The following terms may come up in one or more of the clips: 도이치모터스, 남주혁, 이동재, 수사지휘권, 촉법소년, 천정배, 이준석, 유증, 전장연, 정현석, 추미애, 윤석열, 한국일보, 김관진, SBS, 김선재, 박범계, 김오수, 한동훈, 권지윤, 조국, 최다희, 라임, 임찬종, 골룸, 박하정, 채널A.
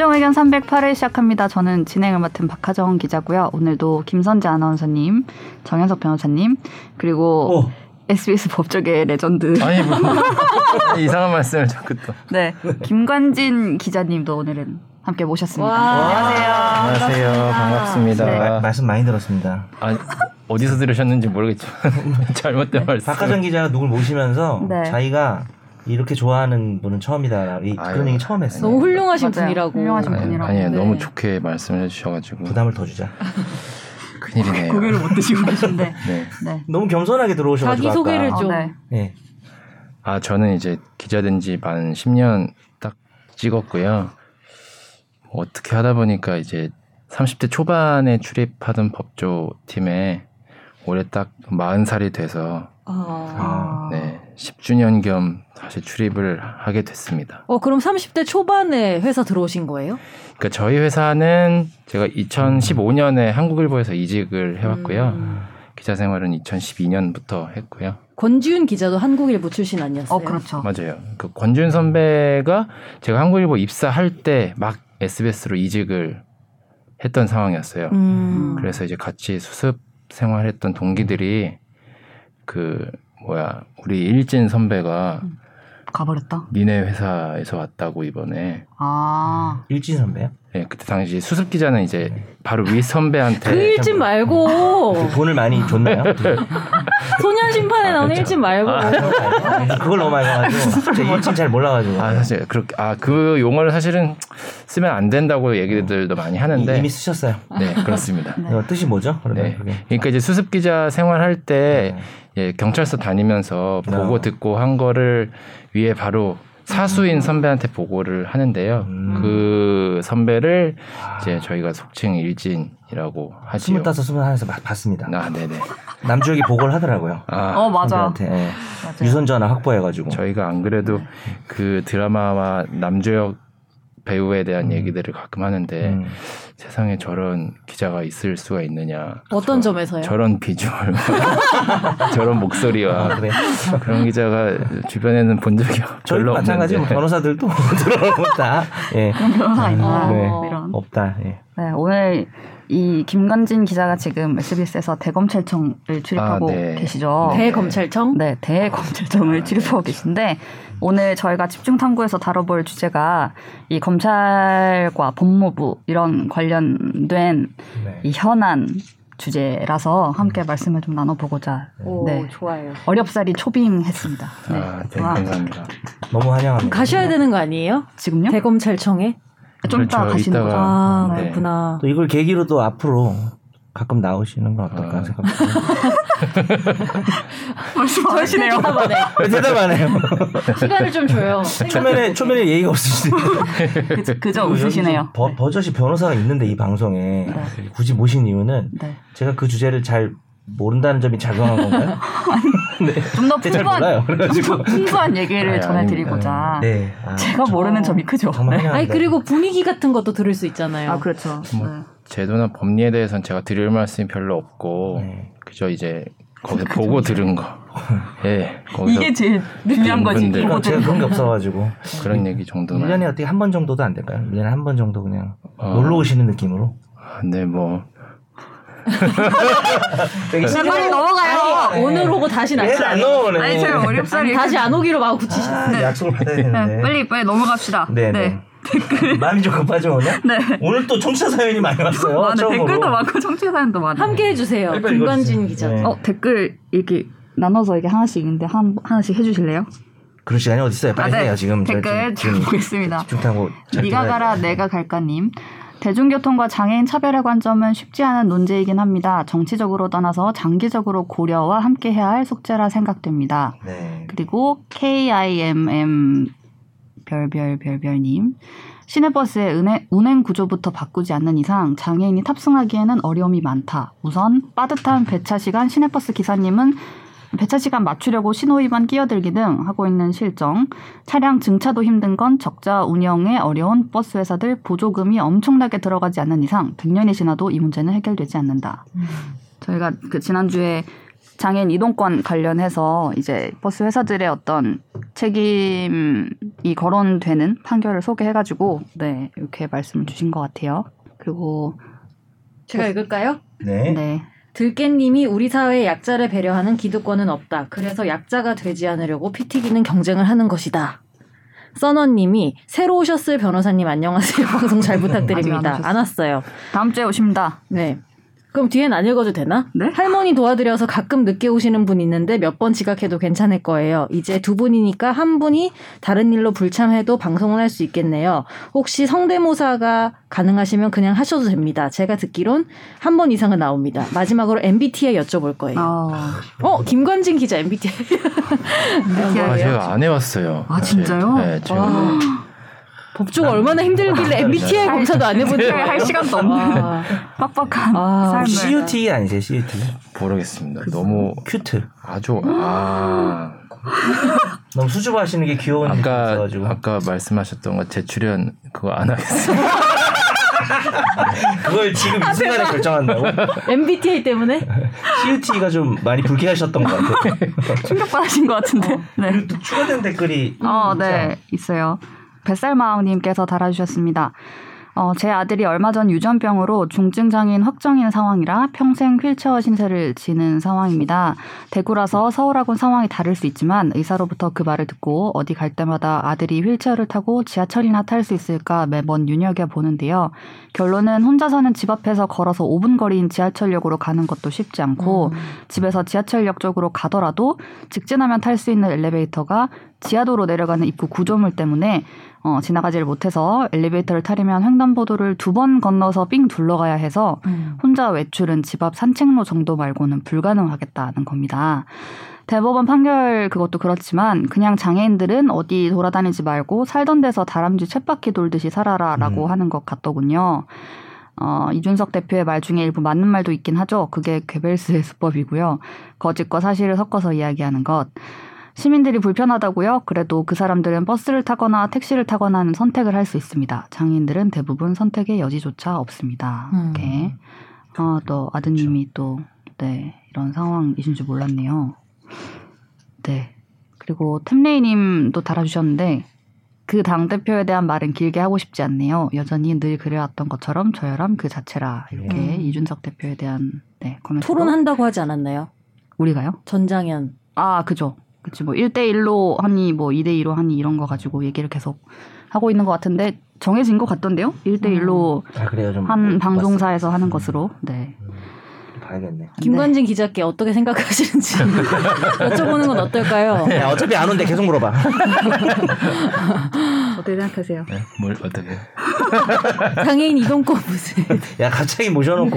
고정의견 308회 시작합니다. 저는 진행을 맡은 박하정 기자고요. 오늘도 김선재 아나운서님, 정현석 변호사님, 그리고 SBS 법조계 레전드. 아니, 뭐, 이상한 말씀을 자꾸 또. 네, 김관진 기자님도 오늘은 함께 모셨습니다. 안녕하세요. 안녕하세요. 반갑습니다. 네. 말씀 많이 들었습니다. 아니, 어디서 들으셨는지 모르겠지만 잘못된 말씀. 박하정 기자가 누굴 모시면서 네. 자기가 이렇게 좋아하는 분은 처음이다. 그런 얘기 처음 했어요. 너무 훌륭하신 분이라고. 훌륭하신 분이라고. 아니, 네. 너무 좋게 말씀을 해주셔가지고. 부담을 더 주자. 큰일이네요. 고개를 못 드시고 계신데. 네. 네. 너무 겸손하게 들어오셔가지고. 자기 소개를 좀. 네. 네. 아, 저는 이제 기자된 지 만 10년 딱 찍었고요. 어떻게 하다 보니까 이제 30대 초반에 출입하던 법조팀에 올해 딱 40살이 돼서. 네. 10주년 겸 다시 출입을 하게 됐습니다. 그럼 30대 초반에 회사 들어오신 거예요? 그러니까 저희 회사는 제가 2015년에 한국일보에서 이직을 해왔고요. 기자 생활은 2012년부터 했고요. 권지윤 기자도 한국일보 출신 아니었어요? 그렇죠. 맞아요. 그 권지윤 선배가 제가 한국일보 입사할 때 막 SBS로 이직을 했던 상황이었어요. 그래서 이제 같이 수습 생활했던 동기들이 우리 일진 선배가 가버렸다? 니네 회사에서 왔다고 이번에. 일진 선배요? 네, 그때 당시 수습 기자는 이제 바로 윗 선배한테. 그 일진 말고. 돈을 많이 줬나요? 소년 심판에 나오는 그렇죠. 일진 말고. 그걸 너무 많이 가지고 제가 일진 잘 몰라가지고. 사실 그렇게 그 용어를 사실은 쓰면 안 된다고 얘기들도 많이 하는데. 이미 쓰셨어요. 네, 그렇습니다. 네. 뜻이 뭐죠? 네. 그러니까 이제 수습 기자 생활할 때. 예, 경찰서 다니면서 보고 듣고 한 거를 위에 바로 사수인 선배한테 보고를 하는데요. 그 선배를 이제 저희가 속칭 일진이라고 하지요. 25, 21에서 봤습니다. 네네. 남주혁이 보고를 하더라고요. 맞아. 예. 유선자 하나 확보해가지고. 저희가 안 그래도 그 드라마와 남주혁 배우에 대한 얘기들을 가끔 하는데 세상에 저런 기자가 있을 수가 있느냐. 어떤 점에서요? 저런 비주얼, 저런 목소리와 그런 기자가 주변에는 본 적이 별로 없는데. 마찬가지로 변호사들도 들어보고 다. 예. 변호사 있나? 이런. 없다. 예. 네, 오늘 이 김관진 기자가 지금 SBS에서 대검찰청을 출입하고 네. 계시죠. 대검찰청? 네, 대검찰청을 출입하고 계신데 오늘 저희가 집중탐구에서 다뤄볼 주제가 이 검찰과 법무부 이런 관련된 이 현안 주제라서 함께 말씀을 좀 나눠보고자. 오, 좋아요. 어렵사리 초빙했습니다. 네, 감사합니다. 너무 환영합니다. 가셔야 되는 거 아니에요? 지금요? 대검찰청에? 좀 이따 가시는 거죠. 네. 그렇구나. 또 이걸 계기로 또 앞으로 가끔 나오시는 건 어떨까 생각합니다. 벌써 하시네요. 왜 대답 안 해요? 시간을 좀 줘요. 초면에 예의가 없으시네요. 그저 웃으시네요. 버젓이 변호사가 있는데 이 방송에 굳이 모신 이유는 제가 그 주제를 잘 모른다는 점이 작용한 건가요? 아니, 네. 좀 더 풍부한 얘기를 전해드리고자. 네. 제가 모르는 점이 크죠. 네. 아니 그리고 분위기 같은 것도 들을 수 있잖아요. 그렇죠. 네. 제도나 법리에 대해서는 제가 드릴 말씀이 별로 없고 그저 이제 거기서 보고 들은 거. 예. 이게 제일 중요한 거지. 제가 그런 게 없어가지고 그런 얘기 정도는. 1년에 어떻게 한 번 정도도 안 될까요? 1년에 한 번 정도 그냥 놀러 오시는 느낌으로. 네, 뭐. 빨리 넘어가요. 아니, 오늘 오고 다시 날짜 안 넘어오네. 아니 제가 어렵사리 다시 안 오기로 마음 굳히시는데 약속을 받아야 되는데 빨리 넘어갑시다. 네. 댓글 마음이 좀 급하죠 오늘? 네. 오늘 또 청취자 사연이 많이 왔어요. 댓글도 많고 청취자 사연도 많아요. 함께 해주세요. 김관진 기자. 네. 댓글 이렇게 나눠서 이게 하나씩 있는데 하나씩 해주실래요? 그런 시간이 어디 있어요? 빨리 해요 지금. 댓글 잘 보겠습니다. 네가 가라 내가 갈까님. 대중교통과 장애인 차별의 관점은 쉽지 않은 논제이긴 합니다. 정치적으로 떠나서 장기적으로 고려와 함께 해야 할 숙제라 생각됩니다. 네. 그리고 KIMM 별별별별님 시내버스의 운행 구조부터 바꾸지 않는 이상 장애인이 탑승하기에는 어려움이 많다. 우선 빠듯한 배차 시간 시내버스 기사님은 배차 시간 맞추려고 신호위반 끼어들기 등 하고 있는 실정. 차량 증차도 힘든 건 적자 운영에 어려운 버스 회사들 보조금이 엄청나게 들어가지 않는 이상 100년이 지나도 이 문제는 해결되지 않는다. 저희가 지난주에 장애인 이동권 관련해서 이제 버스 회사들의 어떤 책임 이 거론되는 판결을 소개해가지고 네 이렇게 말씀을 주신 것 같아요. 그리고 제가 읽을까요? 네. 네. 들깨님이 우리 사회의 약자를 배려하는 기득권은 없다. 그래서 약자가 되지 않으려고 피 튀기는 경쟁을 하는 것이다. 써너님이 새로 오셨을 변호사님 안녕하세요. 방송 잘 부탁드립니다. 안 왔어요. 다음 주에 오십니다. 네. 그럼 뒤엔 안 읽어도 되나? 네? 할머니 도와드려서 가끔 늦게 오시는 분 있는데 몇 번 지각해도 괜찮을 거예요. 이제 두 분이니까 한 분이 다른 일로 불참해도 방송을 할 수 있겠네요. 혹시 성대모사가 가능하시면 그냥 하셔도 됩니다. 제가 듣기론 한 번 이상은 나옵니다. 마지막으로 MBTI 여쭤볼 거예요. 김관진 기자 MBTI. MBTI예요? 제가 안 해봤어요. 아 진짜요? 네, 제가. 법조가 얼마나 힘들길래 MBTI 검사도 안 해보는데 할 시간도 없는 빡빡한 삶을. CUT 아니세요? CUT? 모르겠습니다. 너무 큐트. 아주 너무 수줍어하시는 게 귀여운. 아까 말씀하셨던 거 제 출연 그거 안 하겠습니다. 그걸 지금 이 순간에 결정한다고? MBTI 때문에? CUT가 좀 많이 불쾌하셨던 것 같아요. 충격받으신 것 같은데. 네. 그리고 또 추가된 댓글이 네 있어요. 뱃살마왕님께서 달아주셨습니다. 제 아들이 얼마 전 유전병으로 중증장애인 확정인 상황이라 평생 휠체어 신세를 지는 상황입니다. 대구라서 서울하고는 상황이 다를 수 있지만 의사로부터 그 말을 듣고 어디 갈 때마다 아들이 휠체어를 타고 지하철이나 탈 수 있을까 매번 유념해보는데요. 결론은 혼자서는 집 앞에서 걸어서 5분 거리인 지하철역으로 가는 것도 쉽지 않고 집에서 지하철역 쪽으로 가더라도 직진하면 탈 수 있는 엘리베이터가 지하도로 내려가는 입구 구조물 때문에 지나가지를 못해서 엘리베이터를 타려면 횡단보도를 2번 건너서 삥 둘러가야 해서 혼자 외출은 집 앞 산책로 정도 말고는 불가능하겠다는 겁니다. 대법원 판결 그것도 그렇지만 그냥 장애인들은 어디 돌아다니지 말고 살던 데서 다람쥐 쳇바퀴 돌듯이 살아라 라고 하는 것 같더군요. 이준석 대표의 말 중에 일부 맞는 말도 있긴 하죠. 그게 괴벨스의 수법이고요. 거짓과 사실을 섞어서 이야기하는 것. 시민들이 불편하다고요? 그래도 그 사람들은 버스를 타거나 택시를 타거나 하는 선택을 할 수 있습니다. 장애인들은 대부분 선택의 여지조차 없습니다. 이렇게. 또 아드님이 그렇죠. 또 네, 이런 상황이신 줄 몰랐네요. 네. 그리고 템레이님도 달아주셨는데 그 당대표에 대한 말은 길게 하고 싶지 않네요. 여전히 늘 그래왔던 것처럼 저열함 그 자체라. 이렇게 이준석 대표에 대한 네, 코멘트. 토론한다고 하지 않았나요? 우리가요? 전장연. 아, 그죠. 그치, 1대1로 하니, 2대2로 하니, 이런 거 가지고 얘기를 계속 하고 있는 것 같은데, 정해진 것 같던데요? 1대1로 한 방송사에서 봤어요. 하는 것으로. 네. 봐야겠네. 김관진 기자께 어떻게 생각하시는지 여쭤보는 건 어떨까요? 네, 어차피 안 온데 계속 물어봐. 어떻게 생각하세요? 네, 어떻게? 장애인 이동권 무슨? 야, 갑자기 모셔놓고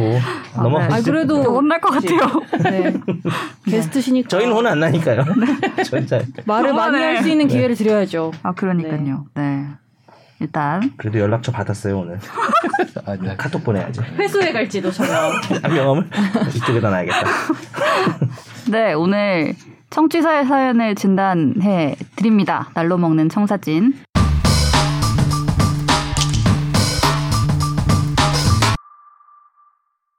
넘어가시죠. 그래도 혼날 것 같아요. 네. 게스트시니까. 저희는 혼 안 나니까요. 네. 말을 많이 할 수 있는 기회를 드려야죠. 아, 그러니까요. 네. 일단 그래도 연락처 받았어요 오늘. 카톡 보내야지. 회수해 갈지도 전혀. 명함을 이쪽에다 놔야겠다. 네, 오늘 청취자의 사연을 진단해 드립니다. 날로 먹는 청사진.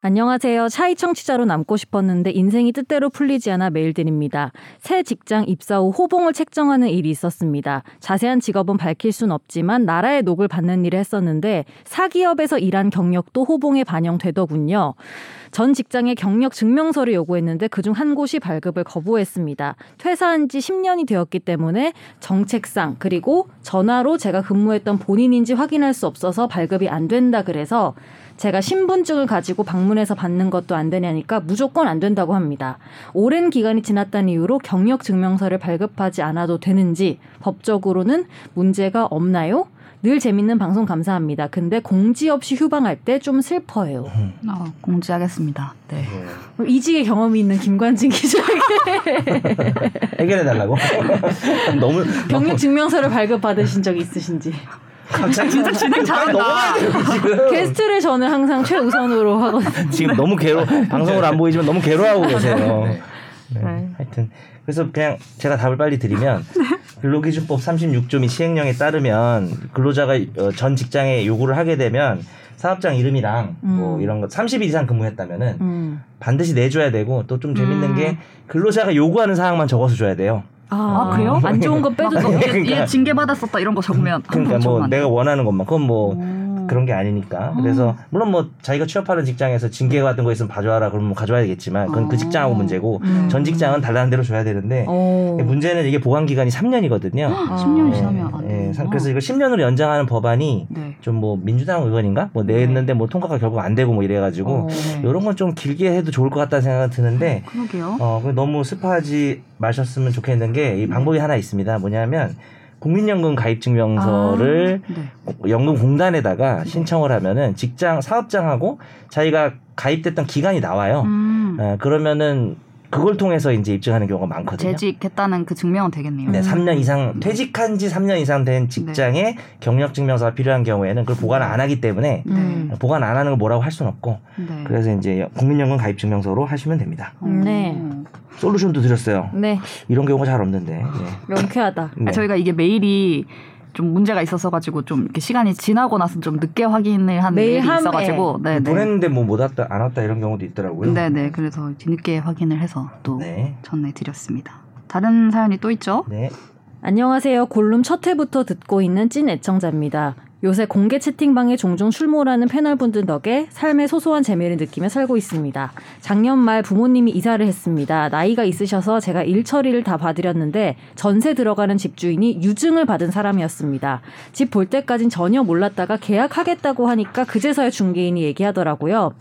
안녕하세요. 차이 청취자로 남고 싶었는데 인생이 뜻대로 풀리지 않아 메일 드립니다. 새 직장 입사 후 호봉을 책정하는 일이 있었습니다. 자세한 직업은 밝힐 순 없지만 나라의 녹을 받는 일을 했었는데 사기업에서 일한 경력도 호봉에 반영되더군요. 전 직장에 경력 증명서를 요구했는데 그중 한 곳이 발급을 거부했습니다. 퇴사한 지 10년이 되었기 때문에 정책상 그리고 전화로 제가 근무했던 본인인지 확인할 수 없어서 발급이 안 된다 그래서 제가 신분증을 가지고 방문해서 받는 것도 안 되냐니까 무조건 안 된다고 합니다. 오랜 기간이 지났다는 이유로 경력 증명서를 발급하지 않아도 되는지 법적으로는 문제가 없나요? 늘 재밌는 방송 감사합니다. 근데 공지 없이 휴방할 때 좀 슬퍼해요. 공지하겠습니다. 네. 이직의 경험이 있는 김관진 기자에게 해결해달라고? 너무 경력 증명서를 발급받으신 적이 있으신지. 진짜 진행 잘한다. 게스트를 저는 항상 최우선으로 하거든요. 지금 너무 방송으로 안 보이지만 너무 괴로워하고 계세요. 네. 하여튼 그래서 그냥 제가 답을 빨리 드리면 근로기준법 36조 및 시행령에 따르면 근로자가 전 직장에 요구를 하게 되면 사업장 이름이랑 뭐 이런 것 30일 이상 근무했다면은 반드시 내줘야 되고 또 좀 재밌는 게 근로자가 요구하는 사항만 적어서 줘야 돼요. 아 그래요? 안 좋은 거 빼도 그러니까, 얘 징계 받았었다 이런 거 적으면 그러니까 뭐 내가 원하는 것만 그건 뭐 그런 게 아니니까 그래서 물론 뭐 자기가 취업하는 직장에서 징계 같은 거 있으면 봐줘라 그러면 가져와야겠지만 그건 그 직장하고 문제고 전 직장은 달라는 대로 줘야 되는데 문제는 이게 보관 기간이 3년이거든요. 10년이 지나면 안 돼요. 그래서 이거 10년으로 연장하는 법안이 좀 뭐 민주당 의원인가 뭐 냈는데 뭐 통과가 결국 안 되고 뭐 이래가지고 이런 건 좀 길게 해도 좋을 것 같다는 생각은 드는데 그러게요. 너무 습하지 마셨으면 좋겠는 게 이 방법이 하나 있습니다. 뭐냐면 국민연금 가입증명서를 연금공단에다가 신청을 하면은 직장 사업장하고 자기가 가입됐던 기간이 나와요. 그러면은 그걸 통해서 이제 입증하는 경우가 많거든요. 재직했다는 그 증명은 되겠네요. 네, 3년 이상 퇴직한 지 3년 이상 된 직장에 경력 증명서가 필요한 경우에는 그걸 보관 안 하기 때문에 보관 안 하는 걸 뭐라고 할 수는 없고 그래서 이제 국민연금 가입 증명서로 하시면 됩니다. 네. 솔루션도 드렸어요. 네. 이런 경우가 잘 없는데. 네. 명쾌하다. 네. 저희가 이게 메일이 좀 문제가 있어서 가지고 좀 이렇게 시간이 지나고 나서 좀 늦게 확인을 한 메일이 있어가지고 보냈는데 뭐 못 왔다 안 왔다 이런 경우도 있더라고요. 네네. 그래서 뒤늦게 확인을 해서 또 전해드렸습니다. 다른 사연이 또 있죠? 네. 안녕하세요. 골룸 첫 회부터 듣고 있는 찐 애청자입니다. 요새 공개 채팅방에 종종 출몰하는 패널분들 덕에 삶의 소소한 재미를 느끼며 살고 있습니다. 작년 말 부모님이 이사를 했습니다. 나이가 있으셔서 제가 일 처리를 다 봐드렸는데 전세 들어가는 집주인이 유증을 받은 사람이었습니다. 집 볼 때까진 전혀 몰랐다가 계약하겠다고 하니까 그제서야 중개인이 얘기하더라고요.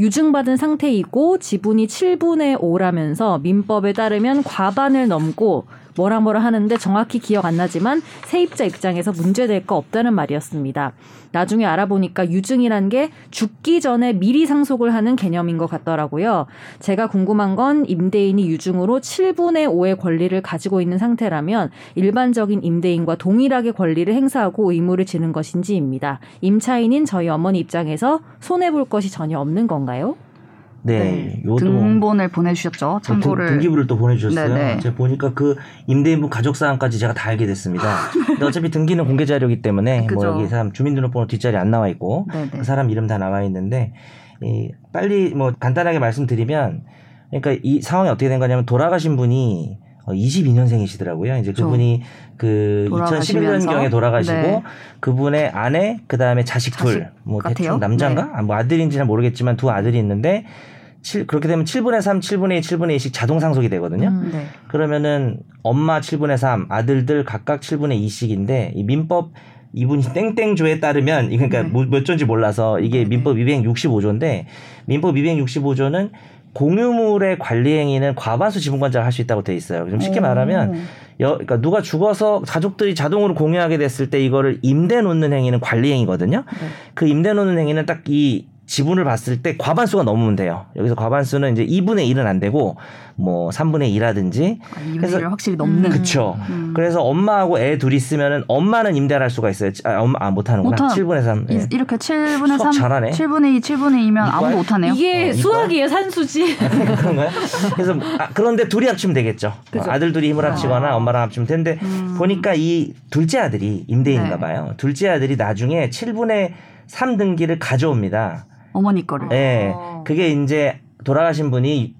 유증받은 상태이고 지분이 7분의 5라면서 민법에 따르면 과반을 넘고 뭐라 하는데 정확히 기억 안 나지만 세입자 입장에서 문제될 거 없다는 말이었습니다. 나중에 알아보니까 유증이란 게 죽기 전에 미리 상속을 하는 개념인 것 같더라고요. 제가 궁금한 건 임대인이 유증으로 7분의 5의 권리를 가지고 있는 상태라면 일반적인 임대인과 동일하게 권리를 행사하고 의무를 지는 것인지입니다. 임차인인 저희 어머니 입장에서 손해볼 것이 전혀 없는 건가요? 네, 등본을 보내주셨죠. 참고를 등기부를 또 보내주셨어요. 네네. 제가 보니까 그 임대인분 가족사항까지 제가 다 알게 됐습니다. 근데 어차피 등기는 공개 자료이기 때문에 뭐 여기 사람 주민등록번호 뒷자리 안 나와 있고 그 사람 이름 다 나와 있는데 빨리 뭐 간단하게 말씀드리면 그러니까 이 상황이 어떻게 된 거냐면 돌아가신 분이 22년생이시더라고요. 이제 그분이 그 2011년경에 돌아가시고 그분의 아내 그다음에 자식 둘 뭐 대충 남자인가? 뭐 아들인지 잘 모르겠지만 두 아들이 있는데 그렇게 되면 7분의 3, 7분의 2, 7분의 2씩 자동 상속이 되거든요. 그러면은 엄마 7분의 3, 아들들 각각 7분의 2씩인데 이 민법 이분이 땡땡조에 따르면 그러니까 몇 조인지 몰라서 이게 민법 265조인데 민법 265조는 공유물의 관리 행위는 과반수 지분권자가 할 수 있다고 돼 있어요. 좀 쉽게 말하면 그러니까 누가 죽어서 가족들이 자동으로 공유하게 됐을 때 이거를 임대 놓는 행위는 관리 행위거든요. 그 임대 놓는 행위는 딱 이 지분을 봤을 때 과반수가 넘으면 돼요. 여기서 과반수는 이제 2분의 1은 안 되고 뭐 3분의 2라든지. 2분의 1을 확실히 넘는. 그렇죠. 그래서 엄마하고 애 둘이 있으면은 엄마는 임대를 할 수가 있어요. 못하는구나. 7분의 3. 이렇게 7분의 3. 잘하네. 7분의 2, 7분의 2면 아무도 못하네요. 이게 수학이에요. 산수지. 그런가요? 그래서 그런데 둘이 합치면 되겠죠. 아들 둘이 힘을 합치거나 엄마랑 합치면 되는데 보니까 이 둘째 아들이 임대인가 봐요. 둘째 아들이 나중에 7분의 3 등기를 가져옵니다. 어머니 거를. 네. 그게 이제 돌아가신 분이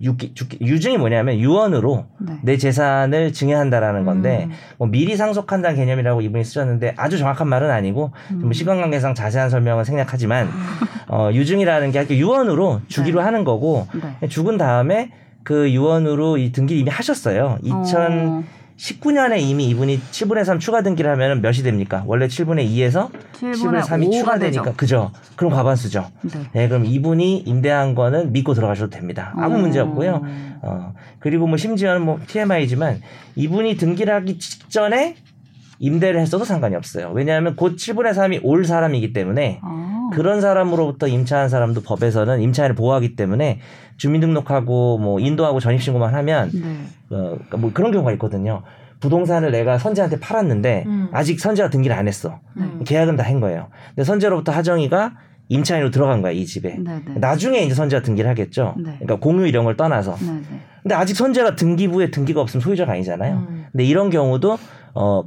유증이 뭐냐면 유언으로 내 재산을 증여한다라는 건데 뭐 미리 상속한다는 개념이라고 이분이 쓰셨는데 아주 정확한 말은 아니고 좀 시간 관계상 자세한 설명은 생략하지만 유증이라는 게 유언으로 주기로 하는 거고 죽은 다음에 그 유언으로 이 등기를 이미 하셨어요. 2019년에 이미 이분이 7분의 3 추가 등기를 하면 몇이 됩니까? 원래 7분의 2에서 7분의 3이 추가되니까. 그죠? 그럼 과반수죠. 네, 그럼 이분이 임대한 거는 믿고 들어가셔도 됩니다. 아무 문제 없고요. 그리고 뭐 심지어는 뭐 TMI지만 이분이 등기를 하기 직전에 임대를 했어도 상관이 없어요. 왜냐하면 곧 7분의 3이 올 사람이기 때문에 그런 사람으로부터 임차한 사람도 법에서는 임차인을 보호하기 때문에 주민등록하고 뭐 인도하고 전입신고만 하면 뭐 그런 경우가 있거든요. 부동산을 내가 선재한테 팔았는데 아직 선재가 등기를 안 했어. 계약은 다 한 거예요. 근데 선재로부터 하정이가 임차인으로 들어간 거야 이 집에. 나중에 이제 선재가 등기를 하겠죠. 그러니까 공유 이런 걸 떠나서. 근데 아직 선재가 등기부에 등기가 없으면 소유자가 아니잖아요. 근데 이런 경우도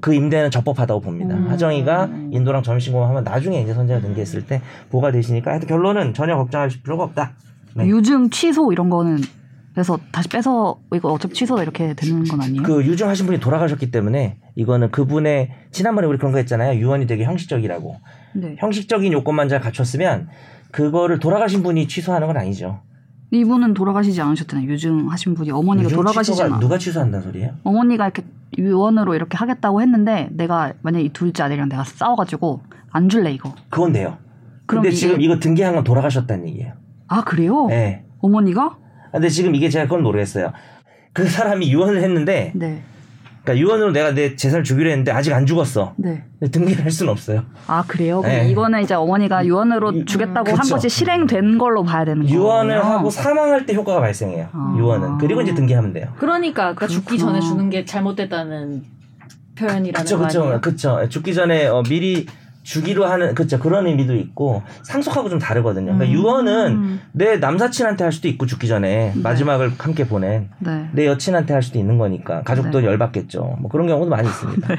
그 임대는 적법하다고 봅니다. 하정이가 인도랑 전입신고만 하면 나중에 이제 선재가 등기했을 때 보호가 되시니까 하여튼 결론은 전혀 걱정하실 필요가 없다. 네. 유증 취소 이런 거는 그래서 다시 빼서 이거 어차피 취소다 이렇게 되는 건 아니에요? 그 유증하신 분이 돌아가셨기 때문에 이거는 그분의 지난번에 우리 그런 거 했잖아요. 유언이 되게 형식적이라고. 네. 형식적인 요건만 잘 갖췄으면 그거를 돌아가신 분이 취소하는 건 아니죠. 이분은 돌아가시지 않으셨잖아요. 유증하신 분이 어머니가 돌아가시잖아. 누가 취소한다는 소리예요? 어머니가 이렇게 유언으로 이렇게 하겠다고 했는데 내가 만약에 이 둘째 아들이랑 내가 싸워가지고 안 줄래 이거. 그건 돼요. 근데 지금 이거 등기한 건 돌아가셨다는 얘기예요. 아 그래요? 네. 어머니가? 근데 지금 이게 제가 그건 모르겠어요. 그 사람이 유언을 했는데 네. 그러니까 유언으로 내가 내 재산을 주기로 했는데 아직 안 죽었어. 네. 등기를 할 수는 없어요. 아 그래요? 네. 그럼 이거는 이제 어머니가 유언으로 주겠다고 그쵸. 한 것이 실행된 걸로 봐야 되는 거예요. 유언을 하고 사망할 때 효과가 발생해요. 아. 유언은. 그리고 이제 등기하면 돼요. 그러니까 죽기 전에 주는 게 잘못됐다는 표현이라는 거 아니에요? 그렇죠. 죽기 전에 미리 주기로 하는 그렇죠. 그런 의미도 있고 상속하고 좀 다르거든요. 그러니까 유언은 내 남사친한테 할 수도 있고 죽기 전에 네. 마지막을 함께 보낸 네. 내 여친한테 할 수도 있는 거니까 가족도 네. 열받겠죠. 뭐 그런 경우도 많이 있습니다. 네.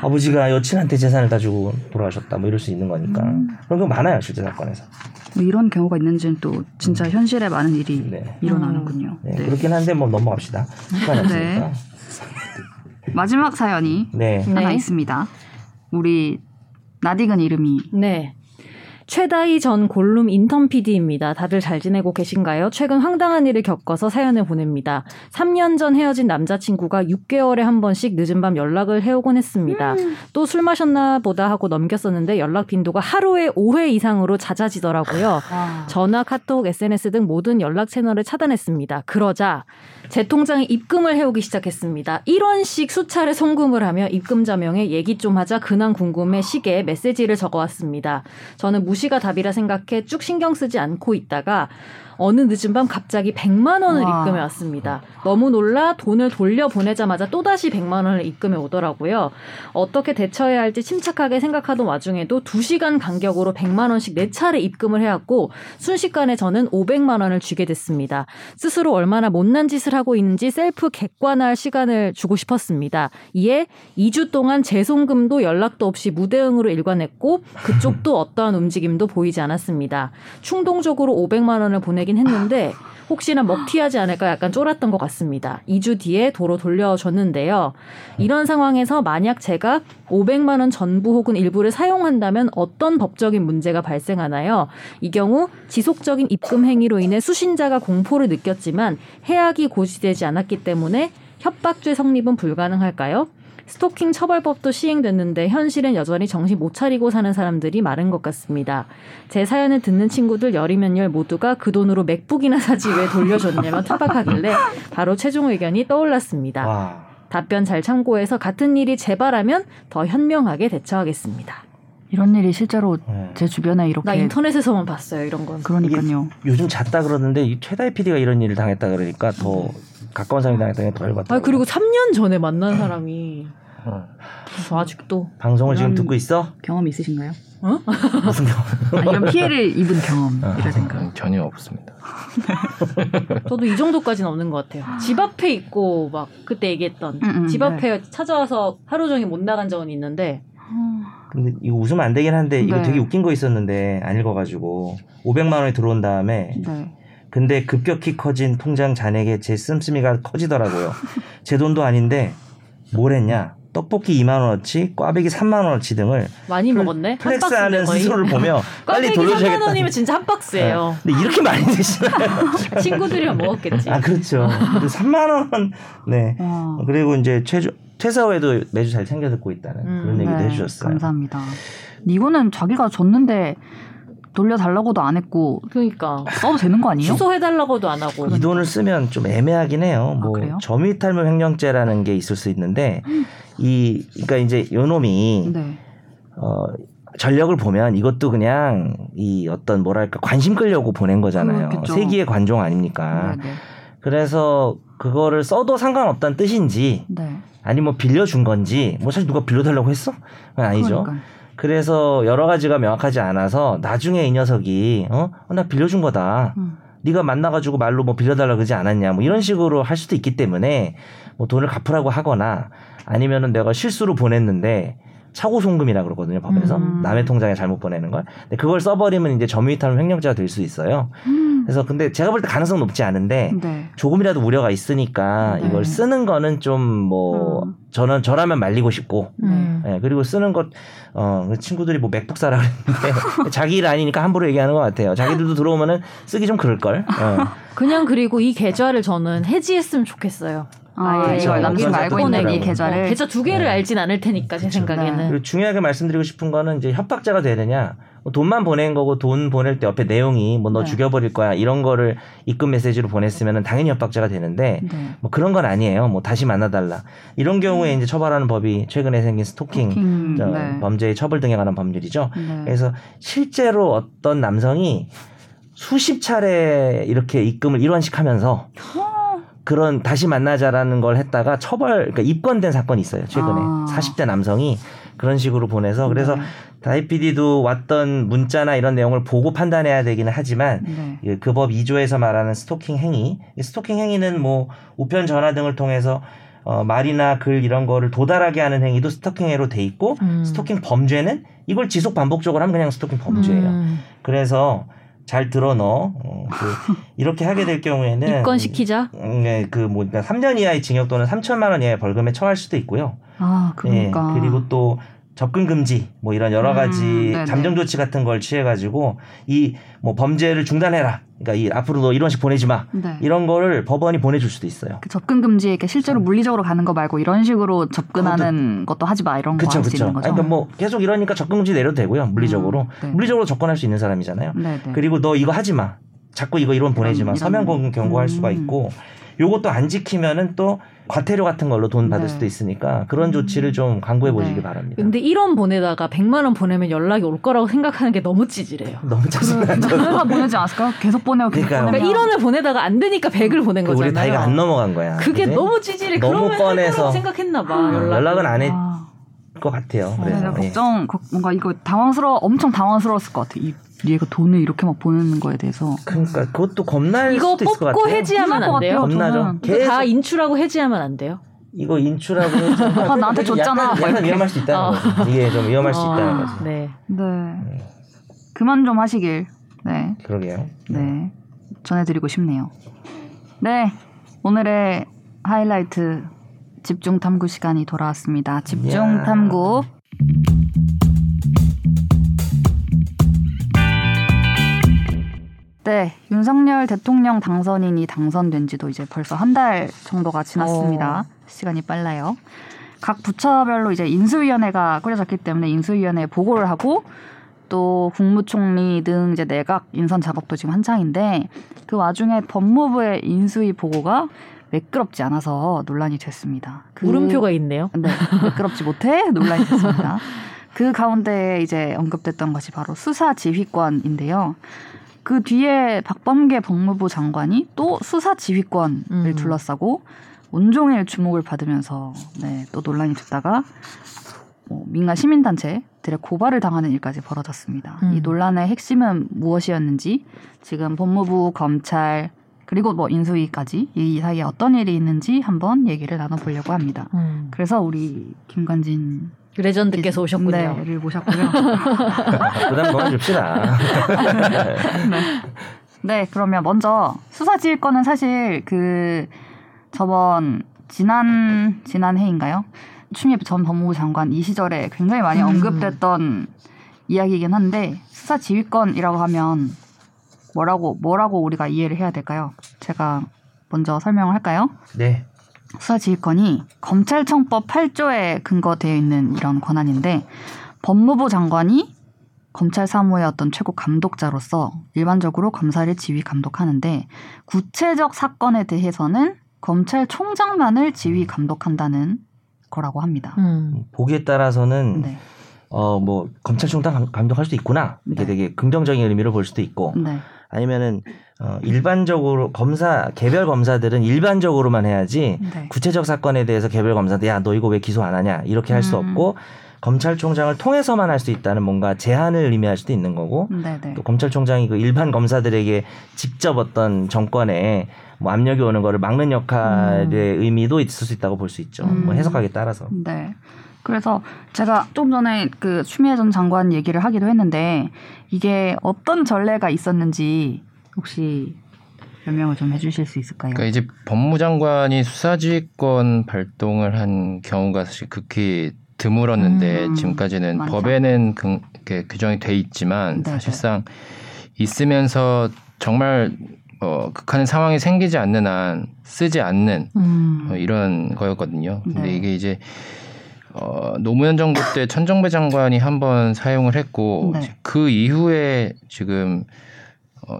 아버지가 여친한테 재산을 다 주고 돌아가셨다 뭐 이럴 수 있는 거니까 그런 거 많아요 실제 사건에서. 뭐 이런 경우가 있는지는 또 진짜 현실에 많은 일이 네. 일어나는군요. 네. 네. 그렇긴 한데 뭐 넘어갑시다. 시간이 없으니까. 네. 마지막 사연이 네. 하나 네. 있습니다. 우리 낯익은 이름이. 네. 최다희 전 골룸 인턴 PD입니다. 다들 잘 지내고 계신가요? 최근 황당한 일을 겪어서 사연을 보냅니다. 3년 전 헤어진 남자친구가 6개월에 한 번씩 늦은 밤 연락을 해오곤 했습니다. 또 술 마셨나 보다 하고 넘겼었는데 연락 빈도가 하루에 5회 이상으로 잦아지더라고요. 전화, 카톡, SNS 등 모든 연락 채널을 차단했습니다. 그러자 제 통장에 입금을 해오기 시작했습니다. 1원씩 수차례 송금을 하며 입금자 명에 얘기 좀 하자 근황 궁금해 식의 메시지를 적어왔습니다. 저는 무시가 답이라 생각해 쭉 신경 쓰지 않고 있다가 어느 늦은 밤 갑자기 100만 원을 입금해 왔습니다. 너무 놀라 돈을 돌려보내자마자 또다시 100만 원을 입금해 오더라고요. 어떻게 대처해야 할지 침착하게 생각하던 와중에도 2시간 간격으로 100만 원씩 4차례 입금을 해왔고 순식간에 저는 500만 원을 쥐게 됐습니다. 스스로 얼마나 못난 짓을 하고 있는지 셀프 객관화할 시간을 주고 싶었습니다. 이에 2주 동안 재송금도 연락도 없이 무대응으로 일관했고 그쪽도 어떠한 움직임도 보이지 않았습니다. 충동적으로 500만 원을 보내기 했는데 혹시나 먹튀하지 않을까 약간 쫄았던 것 같습니다. 2주 뒤에 도로 돌려줬는데요. 이런 상황에서 만약 제가 500만 원 전부 혹은 일부를 사용한다면 어떤 법적인 문제가 발생하나요? 이 경우 지속적인 입금 행위로 인해 수신자가 공포를 느꼈지만 해악이 고지되지 않았기 때문에 협박죄 성립은 불가능할까요? 스토킹 처벌법도 시행됐는데 현실은 여전히 정신 못 차리고 사는 사람들이 많은 것 같습니다. 제 사연을 듣는 친구들 열이면 열 모두가 그 돈으로 맥북이나 사지 왜 돌려줬냐며 타박하길래 바로 최종 의견이 떠올랐습니다. 와. 답변 잘 참고해서 같은 일이 재발하면 더 현명하게 대처하겠습니다. 이런 일이 실제로 제 주변에 이렇게 나 인터넷에서만 봤어요. 이런 건. 그러니까요. 요즘 잤다 그러는데 이 최다희 PD가 이런 일을 당했다 그러니까 더 가까운 사람이 당했다니 더 열받다. 아 그리고 3년 전에 만난 사람이 아직도 방송을 지금 듣고 있어? 경험 있으신가요? 어? 무슨 경험? 아, 이런 피해를 입은 경험이라든가 전혀 없습니다. 저도 이 정도까지는 없는 것 같아요. 집 앞에 있고 막 그때 얘기했던 집 앞에 네. 찾아와서 하루 종일 못 나간 적은 있는데. 근데 이거 웃으면 안 되긴 한데 이거 네. 되게 웃긴 거 있었는데 안 읽어가지고 500만 원이 들어온 다음에. 네. 근데 급격히 커진 통장 잔액에 제 씀씀이가 커지더라고요. 제 돈도 아닌데 뭘 했냐. 떡볶이 2만원어치, 꽈배기 3만원어치 등을 많이 먹었네? 플렉스하는 스스로를 보며 빨리 돌려줘야겠다. 꽈배기 3만원이면 진짜 한 박스예요. 네. 근데 이렇게 많이 드시나요? 친구들이랑 먹었겠지. 아 그렇죠. 3만원. 네. 그리고 이제 퇴사 후에도 매주 잘 챙겨 듣고 있다는 그런 얘기도 네. 해주셨어요. 감사합니다. 이거는 자기가 줬는데 돌려달라고도 안 했고 그러니까 써도 되는 거 아니에요? 취소해달라고도 안 하고 이 돈을 쓰면 좀 애매하긴 해요. 뭐 점유이탈물 횡령죄라는 게 있을 수 있는데 이 그러니까 이제 요놈이 네. 전력을 보면 이것도 그냥 이 어떤 뭐랄까 관심 끌려고 보낸 거잖아요. 그렇겠죠. 세기의 관종 아닙니까? 네네. 그래서 그거를 써도 상관없다는 뜻인지 네. 아니면 뭐 빌려준 건지 뭐 사실 누가 빌려달라고 했어? 아니죠. 그러니까. 그래서 여러 가지가 명확하지 않아서 나중에 이 녀석이 나 빌려준 거다. 네가 만나가지고 말로 뭐 빌려달라 그러지 않았냐. 뭐 이런 식으로 할 수도 있기 때문에 뭐 돈을 갚으라고 하거나 아니면은 내가 실수로 보냈는데 차고송금이라 그러거든요. 법에서 남의 통장에 잘못 보내는 걸. 근데 그걸 써버리면 이제 점유이탈 횡령죄가 될 수 있어요. 그래서 근데 제가 볼 때 가능성 높지 않은데 네. 조금이라도 우려가 있으니까 네. 이걸 쓰는 거는 좀 뭐 저는 저라면 말리고 싶고 네, 그리고 쓰는 것 친구들이 뭐 맥북 사라 그랬는데 자기 일 아니니까 함부로 얘기하는 것 같아요. 자기들도 들어오면은 쓰기 좀 그럴 걸. 그냥 그리고 이 계좌를 저는 해지했으면 좋겠어요. 아, 이걸 남기 말고 내기 계좌를 계좌 두 개를 네. 알진 않을 테니까 제 생각에는. 네. 그리고 중요하게 말씀드리고 싶은 거는 이제 협박자가 되느냐. 돈만 보낸 거고 돈 보낼 때 옆에 내용이 뭐 너 네. 죽여버릴 거야 이런 거를 입금 메시지로 보냈으면은 당연히 협박자가 되는데 네. 뭐 그런 건 아니에요. 뭐 다시 만나달라 이런 경우에 이제 처벌하는 법이 최근에 생긴 스토킹 네. 범죄의 처벌 등에 관한 법률이죠. 네. 그래서 실제로 어떤 남성이 수십 차례 이렇게 입금을 1원씩 하면서 그런 다시 만나자라는 걸 했다가 처벌 그러니까 입건된 사건이 있어요. 최근에 40대 남성이 그런 식으로 보내서 그래서 네. 다이 PD도 왔던 문자나 이런 내용을 보고 판단해야 되기는 하지만 네. 그 법 2조에서 말하는 스토킹 행위, 스토킹 행위는 뭐 우편 전화 등을 통해서 말이나 글 이런 거를 도달하게 하는 행위도 스토킹 행위로 돼 있고 스토킹 범죄는 이걸 지속 반복적으로 하면 그냥 스토킹 범죄예요. 그래서 잘 들어 넣어. 이렇게 하게 될 경우에는 입건시키자. 네, 그 뭐 3년 이하의 징역 또는 3천만 원 이하의 벌금에 처할 수도 있고요. 아, 그러니까. 네, 그리고 또 접근 금지 뭐 이런 여러 가지 잠정 조치 같은 걸 취해 가지고 이 뭐 범죄를 중단해라. 그러니까 이 앞으로 너 이런 식 보내지 마. 네. 이런 거를 법원이 보내줄 수도 있어요. 그 접근 금지 이렇게 실제로 물리적으로 가는 거 말고 이런 식으로 접근하는 것도 하지 마 이런 거 할 수 있는 거죠. 그러니까 뭐 계속 이러니까 접근 금지 내려도 되고요. 물리적으로 물리적으로 접근할 수 있는 사람이잖아요. 네네. 그리고 너 이거 하지 마. 자꾸 이거 이런 보내지 마. 서면 경고할 수가 있고 요것도 안 지키면은 또 과태료 같은 걸로 돈 받을 수도 있으니까 그런 조치를 좀 강구해 보시기 바랍니다. 근데 1원 보내다가 100만 원 보내면 연락이 올 거라고 생각하는 게 너무 찌질해요. 너무 짜증나죠. 보내지 않았을까? 계속 보내고 그러니까 1원을 보내다가 안 되니까 100을 보낸 거잖아요. 우리 다이가 안 넘어간 거야. 그게 너무 찌질해. 너무 뻔해서 생각했나 봐. 연락은 안 했 것 같아요. 그래서 걱정 뭔가 이거 엄청 당황스러웠을 것 같아요. 얘가 돈을 이렇게 막 보내는 거에 대해서 그러니까 그것도 겁날 수도 있을 것 같아요. 이거 뽑고 해지하면 안 돼요? 겁나죠. 다 인출하고 해지하면 안 돼요? 이거 인출하고 아, 나한테 줬잖아. 약간 위험할 수 있다는 거죠. 이게 좀 위험할 수 있다는 거죠. 네. 네. 그만 좀 하시길. 네. 그러게요. 네. 전해드리고 싶네요. 네. 오늘의 하이라이트 집중탐구 시간이 돌아왔습니다. 집중탐구 네, 윤석열 대통령 당선인이 당선된 지도 이제 벌써 한 달 정도가 지났습니다. 시간이 빨라요. 각 부처별로 이제 인수위원회가 꾸려졌기 때문에 인수위원회에 보고를 하고 또 국무총리 등 이제 내각 인선 작업도 지금 한창인데 그 와중에 법무부의 인수위 보고가 매끄럽지 않아서 논란이 됐습니다. 물음표가 있네요. 네, 매끄럽지 못해 논란이 됐습니다. 그 가운데 이제 언급됐던 것이 바로 수사지휘권인데요. 그 뒤에 박범계 법무부 장관이 또 수사지휘권을 둘러싸고 온종일 주목을 받으면서 네, 또 논란이 됐다가 민간 시민단체들의 고발을 당하는 일까지 벌어졌습니다. 이 논란의 핵심은 무엇이었는지 지금 법무부, 검찰 그리고 뭐 인수위까지 이 사이에 어떤 일이 있는지 한번 얘기를 나눠보려고 합니다. 그래서 우리 김관진 레전드께서 오셨군요. 네, 를 모셨고요. 부담 넣어줍시다. 네, 그러면 먼저 수사지휘권은 사실 그 지난 해인가요? 추미애 전 법무부 장관 이 시절에 굉장히 많이 언급됐던 이야기이긴 한데 수사지휘권이라고 하면 뭐라고 우리가 이해를 해야 될까요? 제가 먼저 설명을 할까요? 네. 수사지휘권이 검찰청법 8조에 근거되어 있는 이런 권한인데 법무부 장관이 검찰 사무의 어떤 최고 감독자로서 일반적으로 검사를 지휘 감독하는데 구체적 사건에 대해서는 검찰총장만을 지휘 감독한다는 거라고 합니다. 보기에 따라서는 네. 뭐 검찰총장 감독할 수도 있구나 이게 네. 되게 긍정적인 의미로 볼 수도 있고 네. 아니면은 일반적으로 개별 검사들은 일반적으로만 해야지 네. 구체적 사건에 대해서 개별 검사한테 야, 너 이거 왜 기소 안 하냐 이렇게 할 수 없고 검찰총장을 통해서만 할 수 있다는 뭔가 제한을 의미할 수도 있는 거고 네네. 또 검찰총장이 그 일반 검사들에게 직접 어떤 정권에 뭐 압력이 오는 거를 막는 역할의 의미도 있을 수 있다고 볼 수 있죠. 뭐 해석하기에 따라서. 네. 그래서 제가 좀 전에 그 추미애 전 장관 얘기를 하기도 했는데 이게 어떤 전례가 있었는지 혹시 설명을 좀 해주실 수 있을까요? 그러니까 이제 법무장관이 수사지휘권 발동을 한 경우가 사실 극히 드물었는데 지금까지는 맞죠. 법에는 규정이 돼 있지만 네네. 사실상 있으면서 정말 극한의 상황이 생기지 않는 한 쓰지 않는 이런 거였거든요. 근데 네. 이게 이제 노무현 정부 때 천정배 장관이 한번 사용을 했고 네. 그 이후에 지금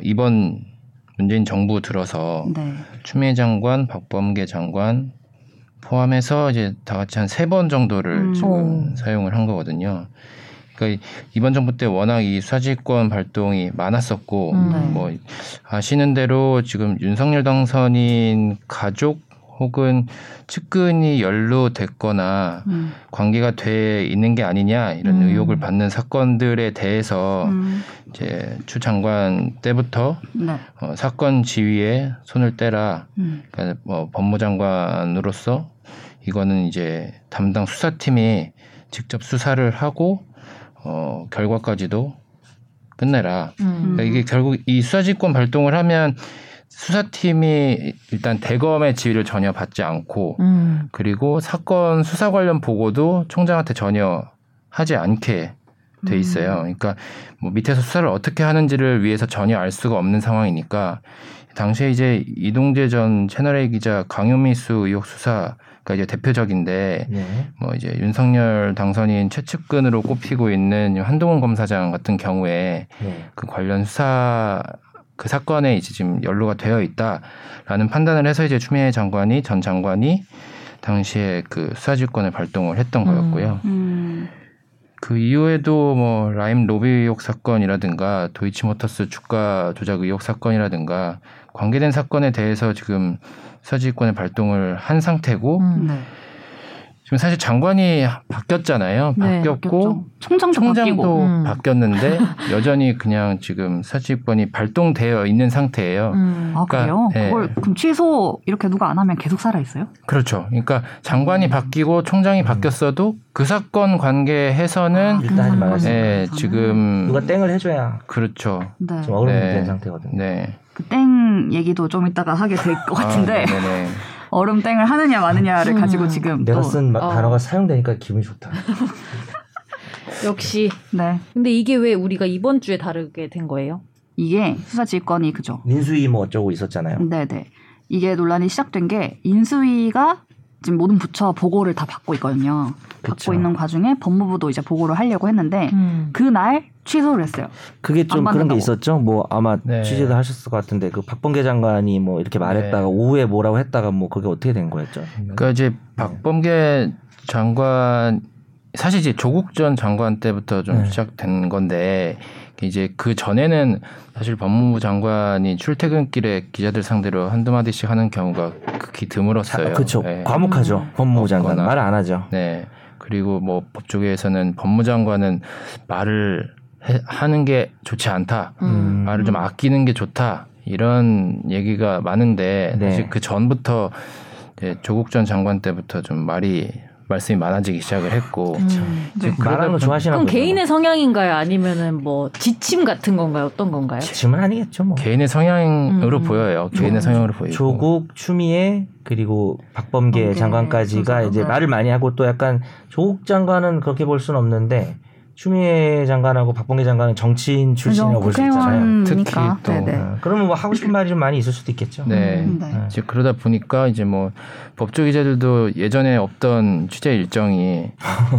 이번 문재인 정부 들어서 네. 추미애 장관, 박범계 장관 포함해서 이제 다 같이 한 3번 정도를 지금 사용을 한 거거든요. 그러니까 이번 정부 때 워낙 이 수사지휘권 발동이 많았었고 뭐 아시는 대로 지금 윤석열 당선인 가족 혹은 측근이 연루됐거나 관계가 돼 있는 게 아니냐 이런 의혹을 받는 사건들에 대해서 이제 추 장관 때부터 네. 사건 지휘에 손을 떼라. 그러니까 법무장관으로서 이거는 이제 담당 수사팀이 직접 수사를 하고 결과까지도 끝내라. 그러니까 이게 결국 이 수사지권 발동을 하면 수사팀이 일단 대검의 지휘를 전혀 받지 않고 그리고 사건 수사 관련 보고도 총장한테 전혀 하지 않게 돼 있어요. 그러니까 뭐 밑에서 수사를 어떻게 하는지를 위해서 전혀 알 수가 없는 상황이니까 당시에 이제 이동재 전 채널A 기자 강요미수 의혹 수사 가 이제 대표적인데 네. 뭐 이제 윤석열 당선인 최측근으로 꼽히고 있는 한동훈 검사장 같은 경우에 네. 그 관련 수사 그 사건에 이제 지금 연루가 되어 있다라는 판단을 해서 이제 추미애 장관이 전 장관이 당시에 그 수사지휘권을 발동을 했던 거였고요. 그 이후에도 뭐 라임 로비 의혹 사건이라든가 도이치모터스 주가 조작 의혹 사건이라든가 관계된 사건에 대해서 지금 수사지휘권의 발동을 한 상태고 네. 지금 사실 장관이 바뀌었잖아요. 바뀌었고 네, 총장도 바뀌었는데 여전히 그냥 지금 수사지휘권이 발동되어 있는 상태예요. 그러니까, 그래요? 네. 그걸 그럼 취소 이렇게 누가 안 하면 계속 살아있어요? 그렇죠. 그러니까 장관이 바뀌고 총장이 바뀌었어도 그 사건 관계에서는 일단 말하지 네, 지금 누가 땡을 해줘야 그렇죠. 네. 좀 어려운 네. 상태거든요. 네. 그 땡 얘기도 좀 이따가 하게 될 것 같은데 얼음땡을 하느냐 마느냐를 가지고 지금 내가 쓴 단어가 사용되니까 기분이 좋다. 역시. 네. 근데 이게 왜 우리가 이번 주에 다루게 된 거예요? 이게 수사지휘권이 그죠. 인수위 뭐 어쩌고 있었잖아요. 네네. 이게 논란이 시작된 게 인수위가 지금 모든 부처 보고를 다 받고 있거든요. 그쵸. 받고 있는 과정에 법무부도 이제 보고를 하려고 했는데 그날 취소를 했어요. 그게 좀 그런 게 있었죠. 뭐 아마 네. 취재도 하셨을 것 같은데 그 박범계 장관이 뭐 이렇게 말했다가 네. 오후에 뭐라고 했다가 뭐 그게 어떻게 된 거였죠. 그러니까 이제 박범계 장관 사실 이제 조국 전 장관 때부터 좀 시작된 건데 이제 그 전에는 사실 법무부 장관이 출퇴근길에 기자들 상대로 한두 마디씩 하는 경우가 극히 드물었어요. 그렇죠. 네. 과묵하죠. 법무부 장관 말을 안 하죠. 네. 그리고 뭐 법조계에서는 법무장관은 말을 하는 게 좋지 않다. 말을 좀 아끼는 게 좋다. 이런 얘기가 많은데 네. 사실 그 전부터 조국 전 장관 때부터 좀 말씀이 많아지기 시작을 했고 네. 말하는 거 좋아하시나 보죠. 그럼 개인의 성향인가요? 아니면은 뭐 지침 같은 건가요? 어떤 건가요? 지침은 아니겠죠. 뭐. 개인의 성향으로 보여요. 개인의 성향으로 보이고 조국, 추미애 그리고 박범계 장관까지가 이제 말을 많이 하고 또 약간 조국 장관은 그렇게 볼 수는 없는데 추미애 장관하고 박범계 장관은 정치인 출신이라고 볼 수 있잖아요. 특히 또 그러면 뭐 하고 싶은 말이 좀 많이 있을 수도 있겠죠. 네. 이제 그러다 보니까 이제 뭐 법조 기자들도 예전에 없던 취재 일정이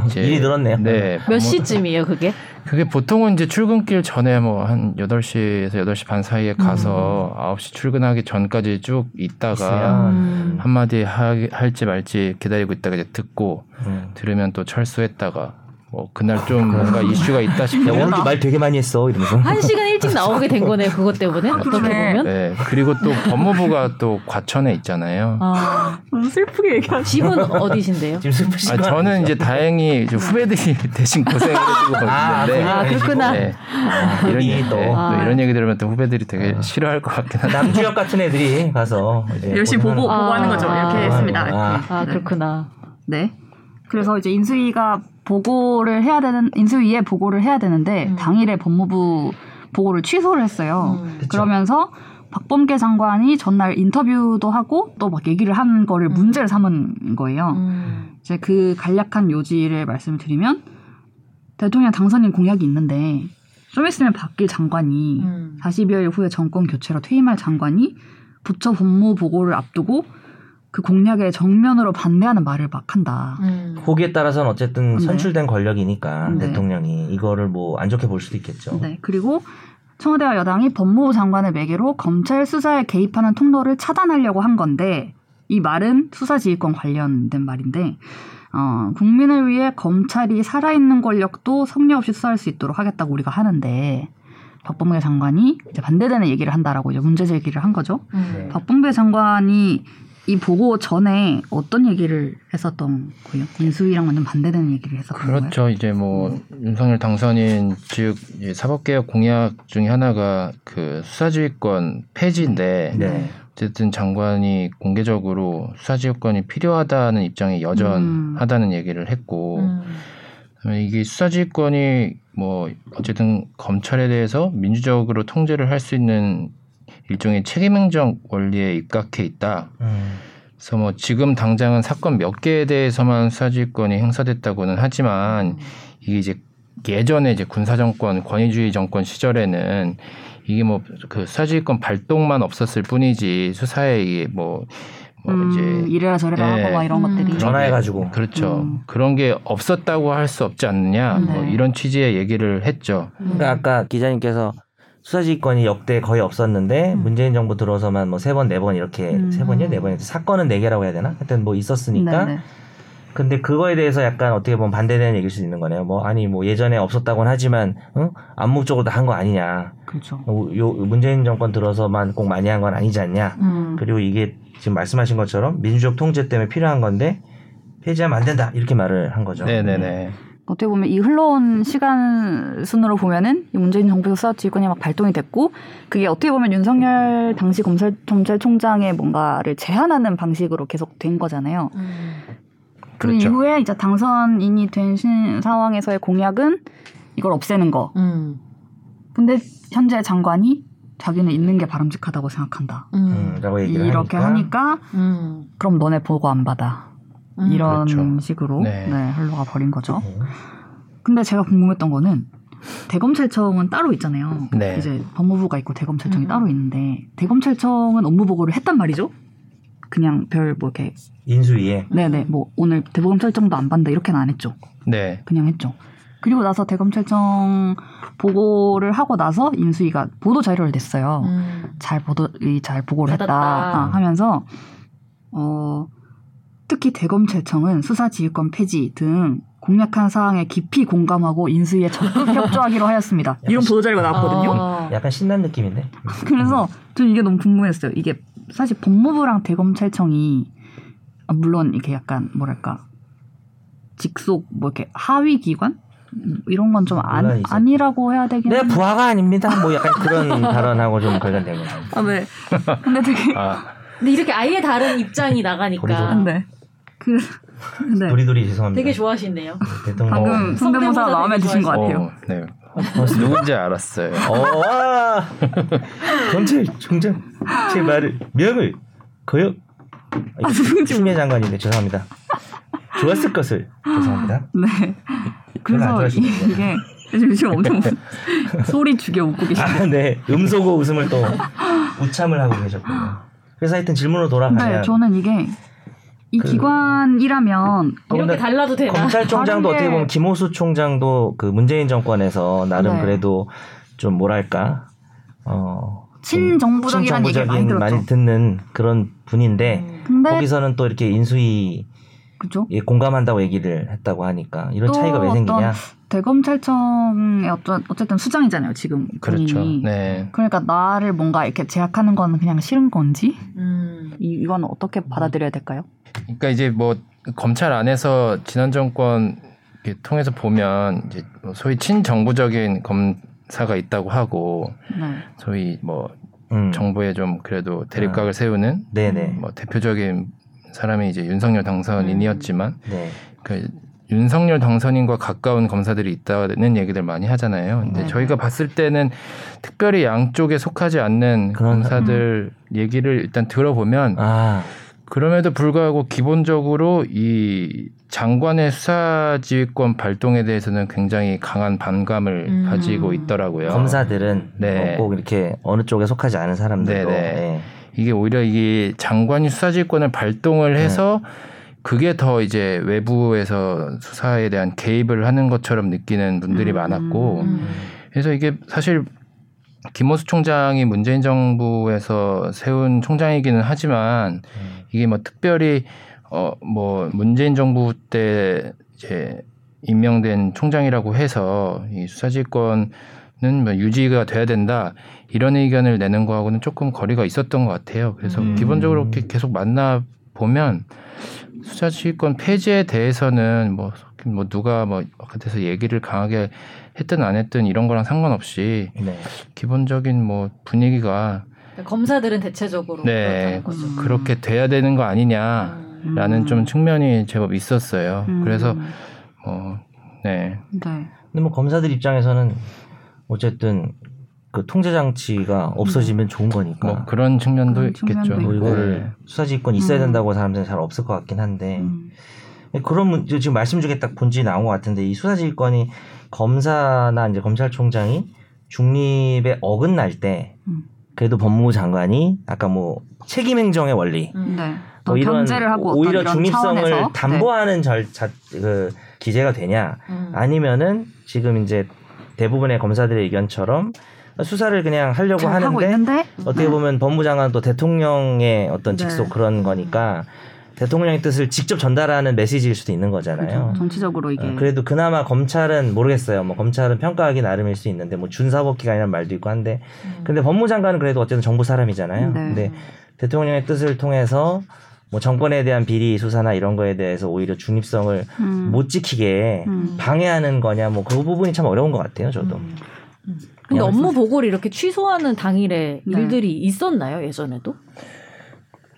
이제 일이 늘었네요. 네. 몇 시쯤이에요, 그게? 그게 보통은 이제 출근길 전에 뭐 한 8시에서 8시 반 사이에 가서 9시 출근하기 전까지 쭉 있다가 한마디 할지 말지 기다리고 있다가 이제 듣고 들으면 또 철수했다가 뭐 그날 좀 뭔가 이슈가 있다 싶으면 오늘도 말 되게 많이 했어 이러면서 1시간 일찍 나오게 된 거네. 그것 때문에 어떻게 보면 네. 그리고 또 법무부가 또 과천에 있잖아요. 너무 슬프게 얘기하시네. 집은 어디신데요? 지금 슬프신 거 저는 아니죠? 이제 다행히 이제 후배들이 대신 고생을 해주고 있는데 그렇구나. 네. 이런 얘기 들으면 또 후배들이 되게 싫어할 것 같긴 한데 남주혁 같은 애들이 가서 열심히 보고하는 거죠. 이렇게 했습니다. 그렇구나. 네. 그래서 이제 인수위가 보고를 해야 되는, 인수위에 보고를 해야 되는데 당일에 법무부 보고를 취소를 했어요. 그러면서 박범계 장관이 전날 인터뷰도 하고 또 막 얘기를 한 거를 문제를 삼은 거예요. 이제 그 간략한 요지를 말씀드리면 대통령 당선인 공약이 있는데 좀 있으면 바뀔 장관이 40여일 후에 정권 교체로 퇴임할 장관이 부처 법무 보고를 앞두고 그 공약에 정면으로 반대하는 말을 막 한다. 거기에 따라서는 어쨌든 선출된 권력이니까 대통령이 이거를 뭐 안 좋게 볼 수도 있겠죠. 네. 그리고 청와대와 여당이 법무부 장관을 매개로 검찰 수사에 개입하는 통로를 차단하려고 한 건데 이 말은 수사지휘권 관련된 말인데 국민을 위해 검찰이 살아있는 권력도 성려 없이 수사할 수 있도록 하겠다고 우리가 하는데 박범계 장관이 이제 반대되는 얘기를 한다라고 이제 문제 제기를 한 거죠. 박범계 장관이 이 보고 전에 어떤 얘기를 했었던 거예요? 인수위랑 완전 반대되는 얘기를 했었던 거예요? 그렇죠. 이제 뭐 윤석열 당선인 즉 사법개혁 공약 중에 하나가 그 수사지휘권 폐지인데 어쨌든 장관이 공개적으로 수사지휘권이 필요하다는 입장이 여전하다는 얘기를 했고 이게 수사지휘권이 뭐 어쨌든 검찰에 대해서 민주적으로 통제를 할 수 있는 일종의 책임행정 원리에 입각해 있다. 그래서 뭐 지금 당장은 사건 몇 개에 대해서만 수사지휘권이 행사됐다고는 하지만 이게 이제 예전에 이제 군사정권, 권위주의 정권 시절에는 이게 뭐 그 수사지휘권 발동만 없었을 뿐이지 수사에 이게 뭐 이제 이래라 저래라 하고 막 이런 것들이 전화해가지고 그렇죠. 그런 게 없었다고 할 수 없지 않느냐 뭐 이런 취지의 얘기를 했죠. 그러니까 아까 기자님께서 수사지휘권이 역대 거의 없었는데 문재인 정부 들어서만 뭐 3번, 4번 이렇게 3번이요, 4번이요 사건은 4개라고 해야 되나? 하여튼 뭐 있었으니까. 네네. 근데 그거에 대해서 약간 어떻게 보면 반대되는 얘기일 수도 있는 거네요. 뭐 아니 뭐 예전에 없었다고는 하지만 암묵적으로 다 한 거 아니냐. 그렇죠. 요 문재인 정권 들어서만 꼭 많이 한 건 아니지 않냐. 그리고 이게 지금 말씀하신 것처럼 민주적 통제 때문에 필요한 건데 폐지하면 안 된다 이렇게 말을 한 거죠. 네네네. 어떻게 보면 이 흘러온 시간 순으로 보면은 문재인 정부에서 수사지휘권이 막 발동이 됐고 그게 어떻게 보면 윤석열 당시 검찰총장의 뭔가를 제한하는 방식으로 계속 된 거잖아요. 그 그렇죠. 이후에 이제 당선인이 된 상황에서의 공약은 이걸 없애는 거. 근데 현재 장관이 자기는 있는 게 바람직하다고 생각한다. 라고 얘기를 이렇게 하니까 그럼 너네 보고 안 받아. 이런 그렇죠. 식으로 흘러가 버린 거죠. 근데 제가 궁금했던 거는 대검찰청은 따로 있잖아요. 이제 법무부가 있고 대검찰청이 따로 있는데 대검찰청은 업무 보고를 했단 말이죠. 그냥 별 뭐 이렇게 인수위에 네네 뭐 오늘 대검찰청도 안 받는다 이렇게는 안 했죠. 네 그냥 했죠. 그리고 나서 대검찰청 보고를 하고 나서 인수위가 보도 자료를 냈어요. 잘 보고를 했다 하면서 특히 대검찰청은 수사지휘권 폐지 등 공약한 사항에 깊이 공감하고 인수위에 적극 협조하기로 하였습니다. 이런 보도자료가 나왔거든요. 약간 신난 느낌인데. 그래서 저 이게 너무 궁금했어요. 이게 사실 법무부랑 대검찰청이 물론 이게 약간 뭐랄까 직속 뭐 이렇게 하위 기관 이런 건 좀 아니라고 해야 되긴. 네, 부하가 아닙니다. 뭐 약간 그런 발언하고 좀 관련된 거죠. 아 네. 근데 되게. 근데 이렇게 아예 다른 입장이 나가니까. 네. 도리도리 죄송합니다. 되게 좋아하시네요. 방금 성대모사 마음에 드신 것 같아요. 네. 누군지 알았어요. 검찰 총장 제 말을 명을 거역. 추미애 장관인데 죄송합니다. 좋았을 것을 죄송합니다. 네. 그래서 이게. 지금 엄청 소리 죽여 웃고 계신데. 네. 음소거 웃음을 또 우참을 하고 계셨군요. 그래서 하여튼 질문으로 돌아가면. 네, 저는 이게 이 기관이라면 이렇게 달라도 되나? 검찰총장도 어떻게 보면 김오수 총장도 그 문재인 정권에서 나름 그래도 좀 뭐랄까 친정부적이라는 얘기를 많이 듣는 그런 분인데 거기서는 또 이렇게 인수위 그렇죠? 공감한다고 얘기를 했다고 하니까 이런 차이가 왜 생기냐? 대검찰청의 어쨌든 수장이잖아요 지금 본인이. 그렇죠. 네. 그러니까 나를 뭔가 이렇게 제약하는 건 그냥 싫은 건지 이건 어떻게 받아들여야 될까요? 그러니까 이제 뭐 검찰 안에서 지난 정권 통해서 보면 이제 소위 친정부적인 검사가 있다고 하고 소위 뭐 정부에 좀 그래도 대립각을 세우는 뭐 대표적인 사람이 이제 윤석열 당선인이었지만 그 윤석열 당선인과 가까운 검사들이 있다는 얘기들 많이 하잖아요. 근데 저희가 봤을 때는 특별히 양쪽에 속하지 않는 검사들 얘기를 일단 들어보면 그럼에도 불구하고 기본적으로 이 장관의 수사지휘권 발동에 대해서는 굉장히 강한 반감을 가지고 있더라고요. 검사들은 꼭 이렇게 어느 쪽에 속하지 않은 사람들도 이게 오히려 이게 장관이 수사지휘권을 발동을 해서 그게 더 이제 외부에서 수사에 대한 개입을 하는 것처럼 느끼는 분들이 많았고 그래서 이게 사실 김오수 총장이 문재인 정부에서 세운 총장이기는 하지만 이게 뭐 특별히 문재인 정부 때 이제 임명된 총장이라고 해서 이 수사지휘권은 뭐 유지가 돼야 된다 이런 의견을 내는 거하고는 조금 거리가 있었던 것 같아요. 그래서 기본적으로 계속 만나 보면 수사지휘권 폐지에 대해서는 뭐 누가 뭐 바깥에서 얘기를 강하게 했든 안 했든 이런 거랑 상관없이 기본적인 뭐 분위기가 검사들은 대체적으로 그렇다는 거죠. 그렇게 돼야 되는 거 아니냐라는 좀 측면이 제법 있었어요. 그래서 근데 뭐 검사들 입장에서는 어쨌든 그 통제 장치가 없어지면 좋은 거니까. 뭐 그런 측면도 있겠죠. 이거를 수사지휘권 있어야 된다고 사람들은 잘 없을 것 같긴 한데. 그러면 지금 말씀 중에 딱 본질이 나온 것 같은데 이 수사지휘권이 검사나 이제 검찰총장이 중립에 어긋날 때 그래도 법무부 장관이 아까 뭐 책임행정의 원리, 뭐 이런 하고 오히려 이런 중립성을 차원에서? 담보하는 절차 그 기재가 되냐 아니면은 지금 이제 대부분의 검사들의 의견처럼. 수사를 그냥 하려고 하는데 어떻게 보면 법무부 장관은 또 대통령의 어떤 직속 그런 거니까 대통령의 뜻을 직접 전달하는 메시지일 수도 있는 거잖아요. 그렇죠. 정치적으로 이게. 그래도 그나마 검찰은 모르겠어요. 뭐 검찰은 평가하기 나름일 수 있는데 뭐 준사법기관이라는 말도 있고 한데 근데 법무부 장관은 그래도 어쨌든 정부 사람이잖아요. 근데 대통령의 뜻을 통해서 뭐 정권에 대한 비리 수사나 이런 거에 대해서 오히려 중립성을 못 지키게 방해하는 거냐 뭐 그 부분이 참 어려운 것 같아요. 저도. 근데 업무 보고를 이렇게 취소하는 당일에 일들이 있었나요? 예전에도?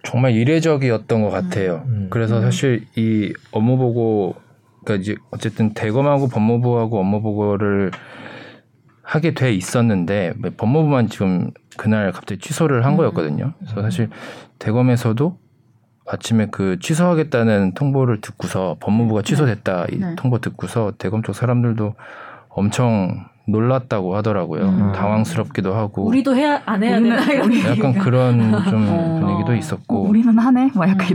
정말 이례적이었던 것 같아요. 그래서 사실 이 업무 보고, 그러니까 이제 어쨌든 대검하고 법무부하고 업무 보고를 하게 돼 있었는데 법무부만 지금 그날 갑자기 취소를 한 거였거든요. 그래서 사실 대검에서도 아침에 그 취소하겠다는 통보를 듣고서 법무부가 취소됐다 이 통보 듣고서 대검 쪽 사람들도 엄청 놀랐다고 하더라고요. 당황스럽기도 하고. 우리도 해야 안 해야 되나 약간 그런 좀 분위기도 있었고. 우리는 하네. 뭐 약간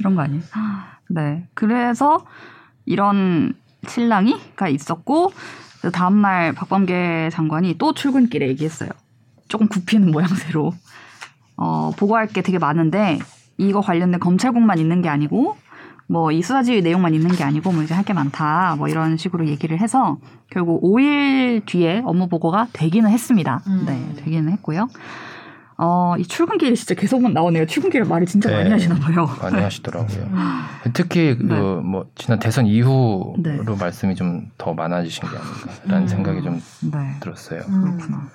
이런 거 아니에요. 네. 그래서 이런 실랑이가 있었고 다음 날 박범계 장관이 또 출근길에 얘기했어요. 조금 굽히는 모양새로 보고할 게 되게 많은데 이거 관련된 검찰국만 있는 게 아니고. 뭐 이 수사지휘 내용만 있는 게 아니고 뭐 이제 할 게 많다 뭐 이런 식으로 얘기를 해서 결국 5일 뒤에 업무 보고가 되기는 했습니다. 네, 되기는 했고요. 이 출근길이 진짜 계속 나오네요. 출근길에 말이 진짜 많이 하시나 봐요. 많이 하시더라고요. 특히 그 뭐 지난 대선 이후로 말씀이 좀 더 많아지신 게 아닌가라는 생각이 좀 들었어요. 그렇구나.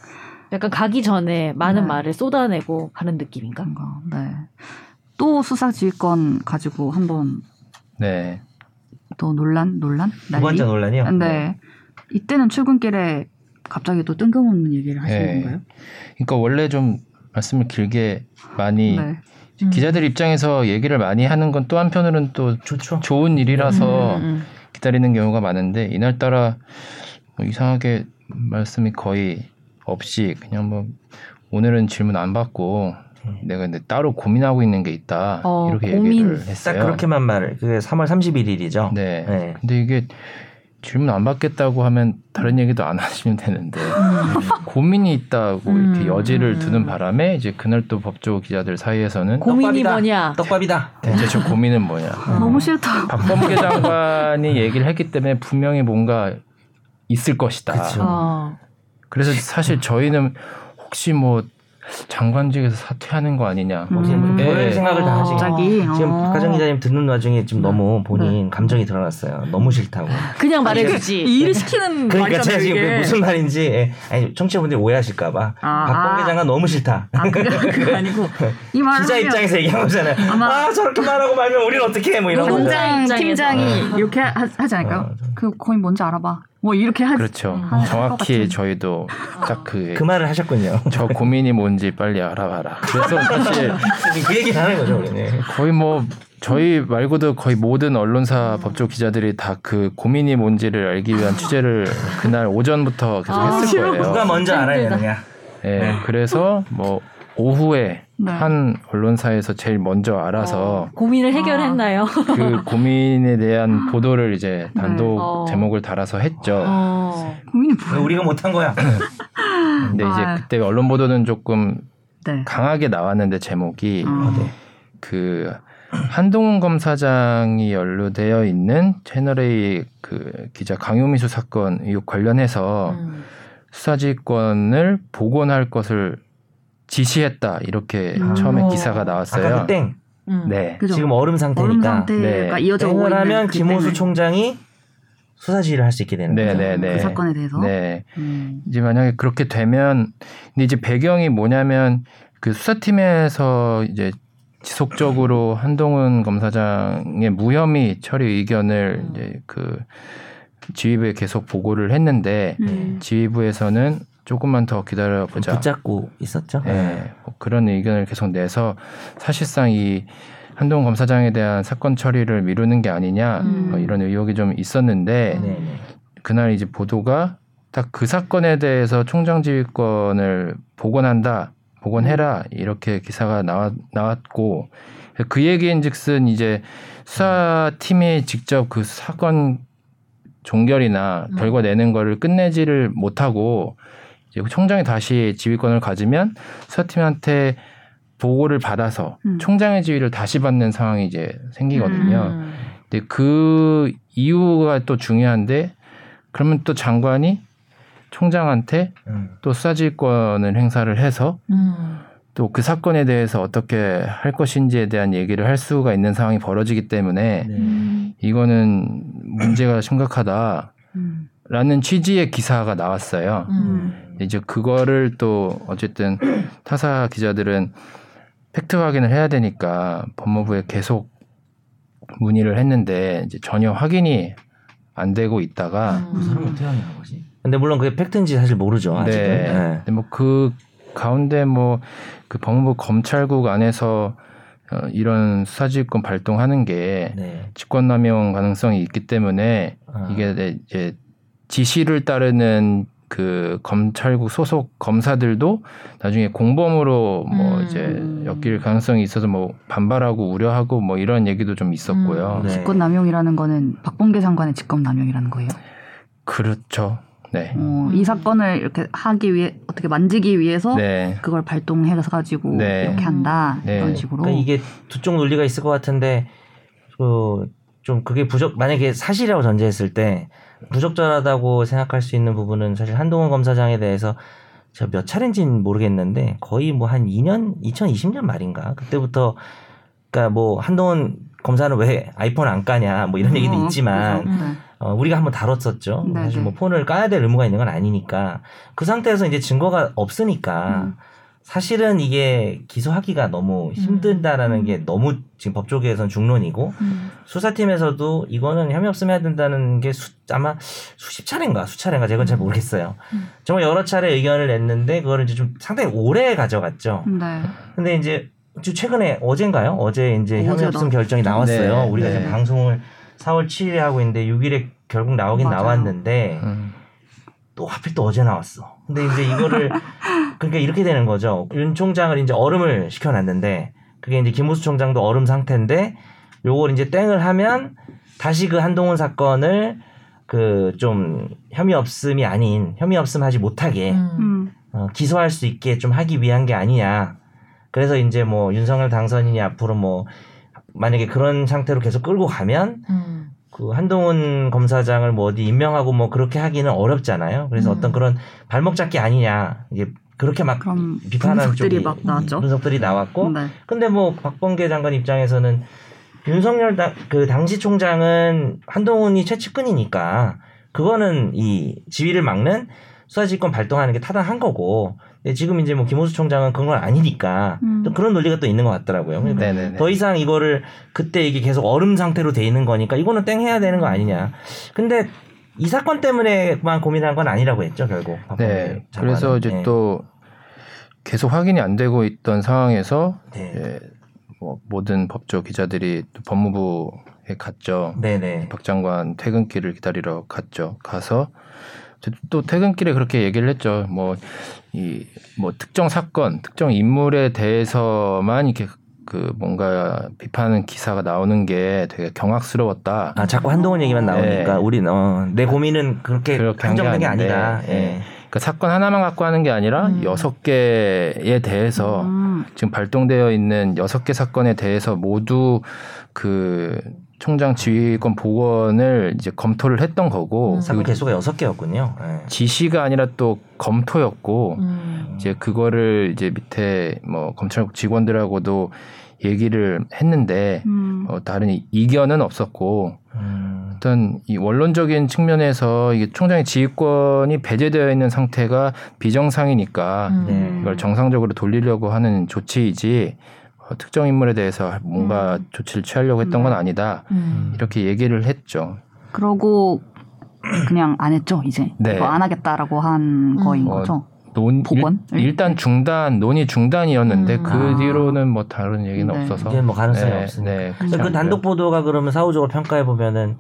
약간 가기 전에 많은 말을 쏟아내고 가는 느낌인가? 네. 또 수사지휘권 가지고 한번 또 논란? 두 번째 논란이요? 네. 이때는 출근길에 갑자기 또 뜬금없는 얘기를 하시는 건가요? 그러니까 원래 좀 말씀을 길게 많이 기자들 입장에서 얘기를 많이 하는 건 또 한편으로는 또 좋죠. 좋은 일이라서 기다리는 경우가 많은데 이날따라 뭐 이상하게 말씀이 거의 없이 그냥 뭐 오늘은 질문 안 받고 내가 근데 따로 고민하고 있는 게 있다 이렇게 얘기를 했어요. 딱 그렇게만 말을. 그게 3월 31일이죠. 네. 근데 이게 질문 안 받겠다고 하면 다른 얘기도 안 하시면 되는데 고민이 있다고 이렇게 여지를 두는 바람에 이제 그날 또 법조 기자들 사이에서는 고민이 뭐냐? 떡밥이다. 대체 저 고민은 뭐냐? 너무 싫다. 박범계 장관이 얘기를 했기 때문에 분명히 뭔가 있을 것이다. 그래서 사실 저희는 혹시 뭐 장관직에서 사퇴하는 거 아니냐. 별 생각을 다 하시고. 지금 박하정 기자님 듣는 와중에 지금 너무 본인 감정이 드러났어요. 너무 싫다고. 그냥 말해주지. 일을 시키는 말이잖아요. 그러니까 제가 지금 그게 무슨 말인지 청취자분들이 오해하실까 봐. 박범계 장관 너무 싫다. 그거 아니고. 이 말을 기자 입장에서 얘기한 거잖아요. 저렇게 말하고 말면 우리는 어떻게 해. 뭐 이런 거. 팀장이 이렇게 하지 않을까요? 그 거의 뭔지 알아봐. 뭐 이렇게 하죠. 그렇죠. 정확히 저희도 딱 그 말을 하셨군요. 저 고민이 뭔지 빨리 알아봐라. 그래서 사실 그 얘기 하는 거죠, 우리는. 거의 뭐 저희 말고도 거의 모든 언론사 법조 기자들이 다 그 고민이 뭔지를 알기 위한 취재를 그날 오전부터 계속 했을 거예요. 누가 먼저 알아야 되느냐. 네, 그래서 뭐 오후에 한 언론사에서 제일 먼저 알아서 고민을 해결했나요? 그 고민에 대한 보도를 이제 단독 제목을 달아서 했죠. 고민이 뭐야? 우리가 못한 거야. 근데 이제 그때 언론 보도는 조금 강하게 나왔는데 제목이 그 한동훈 검사장이 연루되어 있는 채널A 그 기자 강요미수 사건 의혹 관련해서 수사지휘권을 복원할 것을 지시했다 이렇게 처음에 기사가 나왔어요. 아까 그 땡. 네. 그죠. 지금 얼음 상태니까. 네. 이어져고 있는. 그 김오수 총장이 수사 지휘를 할 수 있게 되는 거죠. 네네네. 그 사건에 대해서. 네. 이제 만약에 그렇게 되면, 근데 이제 배경이 뭐냐면 그 수사팀에서 이제 지속적으로 한동훈 검사장의 무혐의 처리 의견을 이제 그 지휘부에 계속 보고를 했는데 지휘부에서는 조금만 더 기다려보자. 붙잡고 있었죠. 네, 뭐 그런 의견을 계속 내서 사실상 이 한동훈 검사장에 대한 사건 처리를 미루는 게 아니냐 뭐 이런 의혹이 좀 있었는데 그날 이제 보도가 딱 그 사건에 대해서 총장지휘권을 복원한다, 복원해라 이렇게 기사가 나왔고 그 얘기인즉슨 이제 수사팀이 직접 그 사건 종결이나 결과 내는 거를 끝내지를 못하고 총장이 다시 지휘권을 가지면 수사팀한테 보고를 받아서 총장의 지휘를 다시 받는 상황이 이제 생기거든요. 근데 그 이유가 또 중요한데 그러면 또 장관이 총장한테 또 수사지휘권을 행사를 해서 또 그 사건에 대해서 어떻게 할 것인지에 대한 얘기를 할 수가 있는 상황이 벌어지기 때문에 이거는 문제가 심각하다. 라는 취지의 기사가 나왔어요. 이제 그거를 또 어쨌든 타사 기자들은 팩트 확인을 해야 되니까 법무부에 계속 문의를 했는데 이제 전혀 확인이 안 되고 있다가 그 사람은 태양이라는 거지. 근데 물론 그게 팩트인지 사실 모르죠. 아직은. 네. 근데 뭐 그 가운데 뭐 그 법무부 검찰국 안에서 이런 수사지휘권 발동하는 게 직권남용 가능성이 있기 때문에 이게 이제 지시를 따르는 그 검찰국 소속 검사들도 나중에 공범으로 뭐 이제 엮일 가능성이 있어서 뭐 반발하고 우려하고 뭐 이런 얘기도 좀 있었고요. 직권남용이라는 거는 박범계 장관의 직권남용이라는 거예요? 그렇죠. 네. 이 사건을 이렇게 하기 위해 어떻게 만지기 위해서 그걸 발동해서 가지고 이렇게 한다 이런 식으로. 그러니까 이게 두 쪽 논리가 있을 것 같은데 좀 그게 만약에 사실이라고 전제했을 때 부적절하다고 생각할 수 있는 부분은 사실 한동훈 검사장에 대해서 제가 몇 차례인지는 모르겠는데 거의 뭐 한 2년 2020년 말인가 그때부터 그러니까 뭐 한동훈 검사는 왜 아이폰 안 까냐 뭐 이런 얘기도 있지만. 우리가 한번 다뤘었죠. 네네. 사실 뭐 폰을 까야 될 의무가 있는 건 아니니까 그 상태에서 이제 증거가 없으니까 사실은 이게 기소하기가 너무 힘든다라는 게 너무 지금 법조계에선 중론이고 수사팀에서도 이거는 혐의 없으면 해야 된다는 게 아마 수차례인가 제가 잘 모르겠어요. 정말 여러 차례 의견을 냈는데 그거를 이제 좀 상당히 오래 가져갔죠. 네. 근데 이제 최근에 어제 이제 혐의 없음 결정이 나왔어요. 네. 우리가 지금 방송을 4월 7일에 하고 있는데 6일에 결국 나오긴 나왔는데 또 하필 또 어제 나왔어. 근데 이제 이거를 그러니까 이렇게 되는 거죠. 윤 총장을 이제 얼음을 시켜놨는데 그게 이제 김오수 총장도 얼음 상태인데 요걸 이제 땡을 하면 다시 그 한동훈 사건을 그 좀 혐의 없음 하지 못하게 기소할 수 있게 좀 하기 위한 게 아니냐. 그래서 이제 뭐 윤석열 당선인이 앞으로 뭐 만약에 그런 상태로 계속 끌고 가면 그 한동훈 검사장을 뭐 어디 임명하고 뭐 그렇게 하기는 어렵잖아요. 그래서 어떤 그런 발목 잡기 아니냐 이게 그렇게 막 비판하는 쪽이 막 나왔죠. 분석들이 나왔고, 네. 근데 뭐 박범계 장관 입장에서는 윤석열 그 당시 총장은 한동훈이 최측근이니까 그거는 이 지위를 막는 수사지휘권 발동하는 게 타당한 거고, 근데 지금 이제 뭐 김오수 총장은 그런 건 아니니까 또 그런 논리가 또 있는 것 같더라고요. 그러니까 더 이상 이거를 그때 이게 계속 얼음 상태로 돼 있는 거니까 이거는 땡 해야 되는 거 아니냐. 근데 이 사건 때문에만 고민한 건 아니라고 했죠, 결국. 네. 그래서 이제 네. 또 계속 확인이 안 되고 있던 상황에서 네. 이제 뭐 모든 법조 기자들이 또 법무부에 갔죠. 네네. 박 장관 퇴근길을 기다리러 갔죠. 가서 또 퇴근길에 그렇게 얘기를 했죠. 뭐 특정 사건, 특정 인물에 대해서만 이렇게 그 뭔가 비판하는 기사가 나오는 게 되게 경악스러웠다. 아, 자꾸 한동훈 얘기만 나오니까 네. 우리는 내 고민은 그렇게 한정된 게 아니다. 예. 네. 그러니까 사건 하나만 갖고 하는 게 아니라 6개에 대해서 지금 발동되어 있는 6개 사건에 대해서 모두 그 총장 지휘권 복원을 이제 검토를 했던 거고 사건 개수가 6개였군요. 네. 지시가 아니라 또 검토였고 이제 그거를 이제 밑에 뭐 검찰국 직원들하고도 얘기를 했는데 다른 이견은 없었고 어떤 이 원론적인 측면에서 이게 총장의 지휘권이 배제되어 있는 상태가 비정상이니까 이걸 정상적으로 돌리려고 하는 조치이지. 특정 인물에 대해서 뭔가 조치를 취하려고 했던 건 아니다. 이렇게 얘기를 했죠. 그러고 그냥 안 했죠, 이제. 네. 이거 안 하겠다라고 한 거인 거죠. 복원? 일단 중단, 논의 중단이었는데 그 뒤로는 뭐 다른 얘기는 네. 없어서. 이제 뭐 가능성이 네, 없으니까. 네, 그 단독 보도가 그러면 사후적으로 평가해 보면은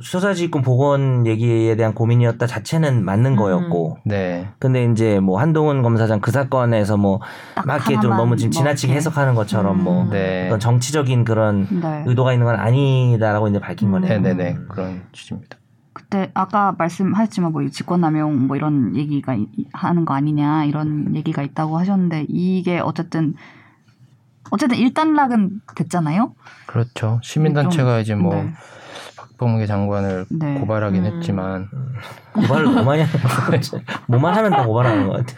수사지휘권 복원 얘기에 대한 고민이었다 자체는 맞는 거였고, 네. 근데 이제 뭐 한동훈 검사장 그 사건에서 뭐 막 이렇게 좀 너무 지금 지나치게 해석하는 것처럼 뭐 네. 어떤 정치적인 그런 네. 의도가 있는 건 아니다라고 이제 밝힌 거네요. 네네네 그런 취지입니다. 그때 아까 말씀하셨지만 뭐 직권남용 뭐 이런 얘기가 하는 거 아니냐 이런 얘기가 있다고 하셨는데 이게 어쨌든 일단락은 됐잖아요. 그렇죠. 시민단체가 좀, 이제 뭐. 네. 박범계 장관을 네. 고발하긴 했지만 고발을 뭐만 하면 다 고발하는 것 같아요.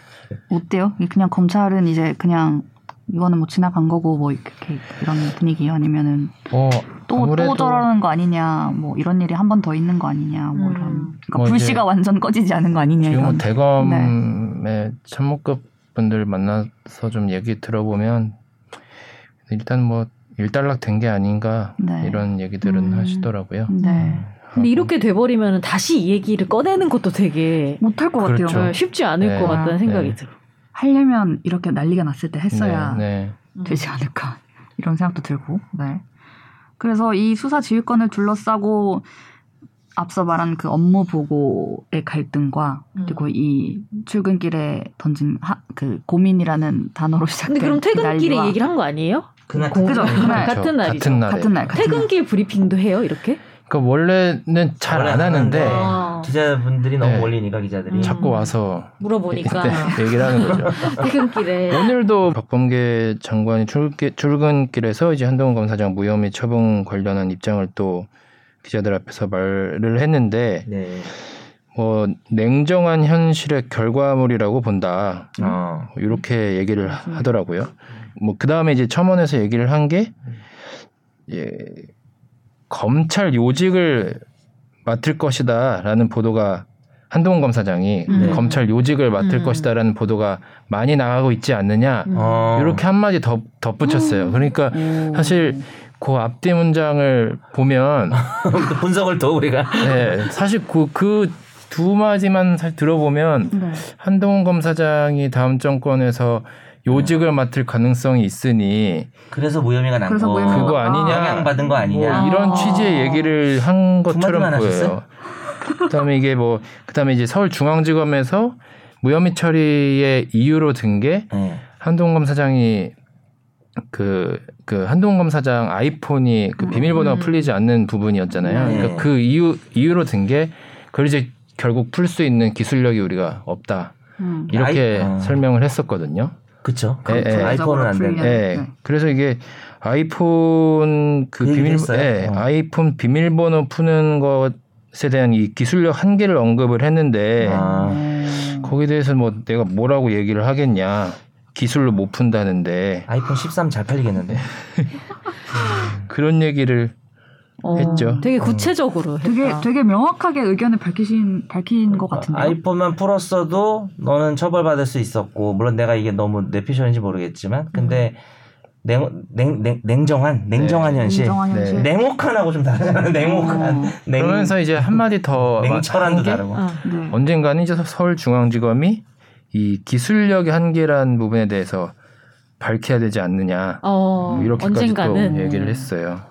어때요? 그냥 검찰은 이제 그냥 이거는 뭐 지나간 거고 뭐 이렇게 이런 분위기 아니면은 또 저러는 거 아니냐 뭐 이런 일이 한 번 더 있는 거 아니냐 뭐 이런 그러니까 뭐 불씨가 완전 꺼지지 않은 거 아니냐 지금 이런. 대검의 네. 참모급 분들 만나서 좀 얘기 들어보면 일단 뭐 일단락 된 게 아닌가 네. 이런 얘기들은 하시더라고요. 네. 근데 이렇게 돼버리면 다시 이 얘기를 꺼내는 것도 되게 못할 것 그렇죠. 같아요. 쉽지 않을 네. 것 같다는 생각이 네. 들어요. 하려면 이렇게 난리가 났을 때 했어야 네. 네. 되지 않을까 이런 생각도 들고 네. 그래서 이 수사지휘권을 둘러싸고 앞서 말한 그 업무 보고의 갈등과 그리고 이 출근길에 던진 그 고민이라는 단어로 시작된 근데 그럼 퇴근길에 난리와 얘기를 한 거 아니에요? 그죠. 같은 날. 퇴근길 브리핑도 해요, 이렇게? 그러니까 원래는 잘 안 하는데 기자분들이 너무 몰리니까 네. 기자들이 자꾸 와서 물어보니까 얘기를 하는 거죠. 퇴근길에 오늘도 박범계 장관이 출근길에서 이제 한동훈 검사장 무혐의 처분 관련한 입장을 또 기자들 앞에서 말을 했는데 네. 뭐 냉정한 현실의 결과물이라고 본다. 이렇게 얘기를 하더라고요. 뭐 그 다음에 이제 첨언에서 얘기를 한 게 검찰 요직을 맡을 것이다라는 보도가 한동훈 검사장이 검찰 요직을 맡을 것이다라는 보도가 많이 나가고 있지 않느냐 이렇게 한마디 덧붙였어요. 그러니까 사실 그 앞뒤 문장을 보면 분석을 더 우리가 네, 사실 그 두 마디만 들어보면 네. 한동훈 검사장이 다음 정권에서 요직을 맡을 가능성이 있으니 그래서 무혐의가 난 거 그거 아니냐 영향받은 거 아니냐 뭐 이런 취지의 얘기를 한 것처럼 보여요. 그다음에 이게 뭐 그다음에 이제 서울중앙지검에서 무혐의 처리의 이유로 든 게 한동훈 검사장이 그 한동훈 검사장 아이폰이 그 비밀번호가 풀리지 않는 부분이었잖아요. 네. 그러니까 그 이유로 든 게 그걸 이제 결국 풀 수 있는 기술력이 우리가 없다 이렇게 설명을 했었거든요. 그렇죠. 아이폰은 안 되는데. 네. 그래서 이게 아이폰 아이폰 비밀번호 푸는 것에 대한 이 기술력 한계를 언급을 했는데 거기에 대해서 뭐 내가 뭐라고 얘기를 하겠냐. 기술로 못 푼다는데. 아이폰 13 잘 팔리겠는데. 그런 얘기를 했죠. 되게 구체적으로 했다. 되게 명확하게 의견을 밝힌 것 같은데요. 아이폰만 풀었어도 너는 처벌받을 수 있었고, 물론 내가 이게 너무 내피셜인지 모르겠지만, 근데 냉정한 현실. 네. 냉혹한하고 좀 다르잖아. 냉혹한. 그러면서 이제 한마디 더 냉철한도 다르고. 네. 언젠가는 이제 서울중앙지검이 이 기술력의 한계라는 부분에 대해서 밝혀야 되지 않느냐. 이렇게까지 또 얘기를 했어요.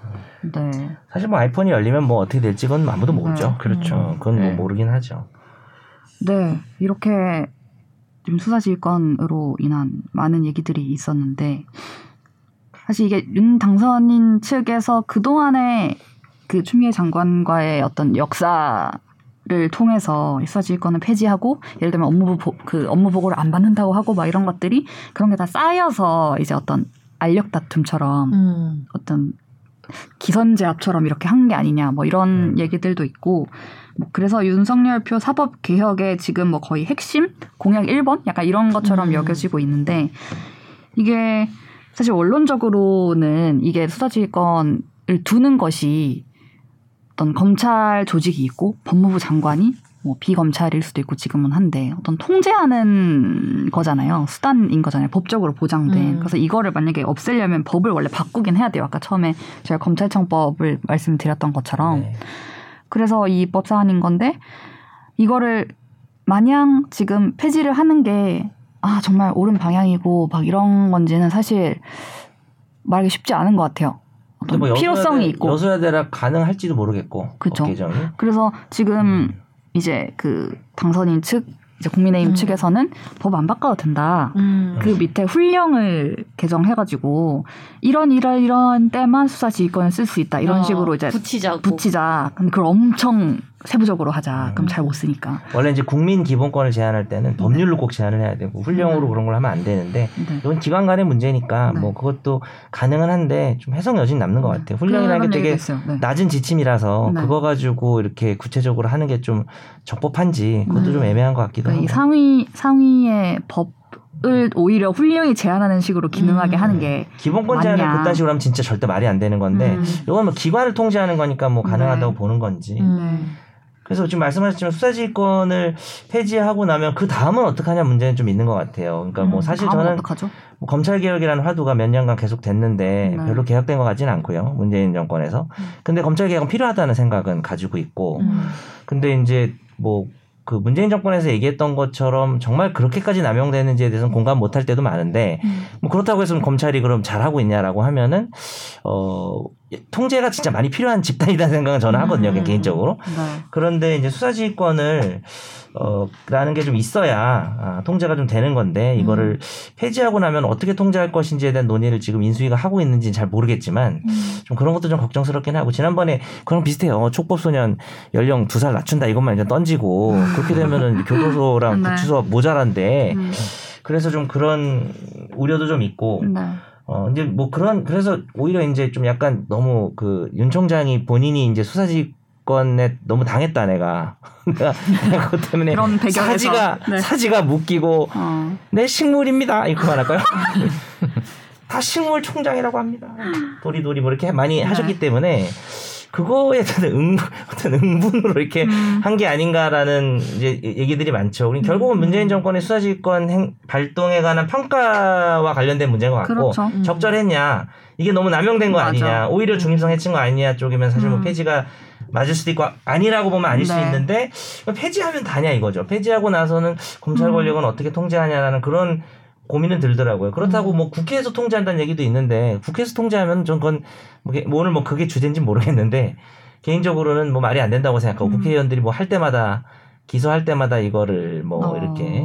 네. 사실 뭐 아이폰이 열리면 뭐 어떻게 될지 그건 아무도 모르죠. 네. 그렇죠. 그건 뭐 모르긴 하죠. 네. 이렇게 지금 수사지휘권으로 인한 많은 얘기들이 있었는데, 사실 이게 윤 당선인 측에서 그동안의 그 추미애 장관과의 어떤 역사를 통해서 수사지휘권을 폐지하고, 예를 들면 업무 보고를 안 받는다고 하고 막 이런 것들이, 그런 게 다 쌓여서 이제 어떤 알력 다툼처럼 어떤 기선제압처럼 이렇게 한 게 아니냐, 뭐 이런 얘기들도 있고, 뭐 그래서 윤석열표 사법개혁의 지금 뭐 거의 핵심 공약 1번 약간 이런 것처럼 여겨지고 있는데, 이게 사실 원론적으로는 이게 수사지휘권을 두는 것이 어떤 검찰 조직이 있고 법무부 장관이 뭐 비검찰일 수도 있고 지금은 한데 어떤 통제하는 거잖아요. 수단인 거잖아요. 법적으로 보장된. 그래서 이거를 만약에 없애려면 법을 원래 바꾸긴 해야 돼요. 아까 처음에 제가 검찰청법을 말씀드렸던 것처럼. 네. 그래서 이 법 사안인 건데, 이거를 마냥 지금 폐지를 하는 게 아 정말 옳은 방향이고 막 이런 건지는 사실 말하기 쉽지 않은 것 같아요. 어떤 뭐 필요성이 있고 여소야대라 가능할지도 모르겠고. 그렇죠. 그래서 지금 이제 그 당선인 측, 이제 국민의힘 측에서는 법 안 바꿔도 된다. 그 밑에 훈령을 개정해가지고 이런 때만 수사지휘권을 쓸 수 있다. 이런 식으로 이제 붙이자. 그럼 그걸 엄청 세부적으로 하자. 그럼 잘 못 쓰니까. 원래 이제 국민 기본권을 제한할 때는 법률로 꼭 제한을 해야 되고 훈령으로 그런 걸 하면 안 되는데, 이건 기관 간의 문제니까 뭐 그것도 가능은 한데 좀 해석 여진 남는 것 같아요. 훈령이라는 게 되게 낮은 지침이라서 그거 가지고 이렇게 구체적으로 하는 게 좀 적법한지 그것도 좀 애매한 것 같기도 하고. 이 상위의 법 을 오히려 훈령이 제한하는 식으로 기능하게 하는 게 기본권 제한을 그딴 식으로 하면 진짜 절대 말이 안 되는 건데, 이건 뭐 기관을 통제하는 거니까 뭐 가능하다고 보는 건지. 그래서 지금 말씀하셨지만 수사지휘권을 폐지하고 나면 그 다음은 어떡하냐 문제는 좀 있는 것 같아요. 그러니까 뭐 사실 저는 뭐 검찰개혁이라는 화두가 몇 년간 계속 됐는데 별로 개혁된 것 같지는 않고요. 문재인 정권에서. 근데 검찰개혁은 필요하다는 생각은 가지고 있고, 근데 이제 뭐 그 문재인 정권에서 얘기했던 것처럼 정말 그렇게까지 남용되는지에 대해서는 공감 못할 때도 많은데, 뭐 그렇다고 해서 검찰이 그럼 잘하고 있냐라고 하면은 통제가 진짜 많이 필요한 집단이라는 생각은 저는 하거든요, 개인적으로. 네. 그런데 이제 수사지휘권을 라는 게 좀 있어야 통제가 좀 되는 건데, 이거를 폐지하고 나면 어떻게 통제할 것인지에 대한 논의를 지금 인수위가 하고 있는지는 잘 모르겠지만 좀 그런 것도 좀 걱정스럽긴 하고, 지난번에 그런 비슷해요. 촉법소년 연령 2살 낮춘다 이것만 이제 던지고 그렇게 되면은 교도소랑 구치소가 모자란데 그래서 좀 그런 우려도 좀 있고. 네. 이제 뭐 그래서 오히려 이제 좀 약간 너무 그 윤 총장이 본인이 이제 수사지휘권에 너무 당했다, 내가 그것 때문에 사지가 묶이고 내 식물입니다 이거만 할까요? 다 식물 총장이라고 합니다. 도리도리 뭐 이렇게 많이 하셨기 때문에 그거에 대한 응분으로 이렇게 한 게 아닌가라는 이제 얘기들이 많죠. 결국은 문재인 정권의 수사지휘권 발동에 관한 평가와 관련된 문제인 것 같고, 그렇죠. 적절했냐, 이게 너무 남용된 거 아니냐, 오히려 중립성 해친 거 아니냐 쪽이면 사실 뭐 폐지가 맞을 수도 있고 아니라고 보면 아닐 수 있는데, 폐지하면 다냐 이거죠. 폐지하고 나서는 검찰 권력은 어떻게 통제하냐라는 그런 고민은 들더라고요. 그렇다고 뭐 국회에서 통제한다는 얘기도 있는데, 국회에서 통제하면 전 그건 뭐 오늘 뭐 그게 주제인지 모르겠는데, 개인적으로는 뭐 말이 안 된다고 생각하고, 국회의원들이 뭐 할 때마다 기소할 때마다 이거를 뭐 이렇게.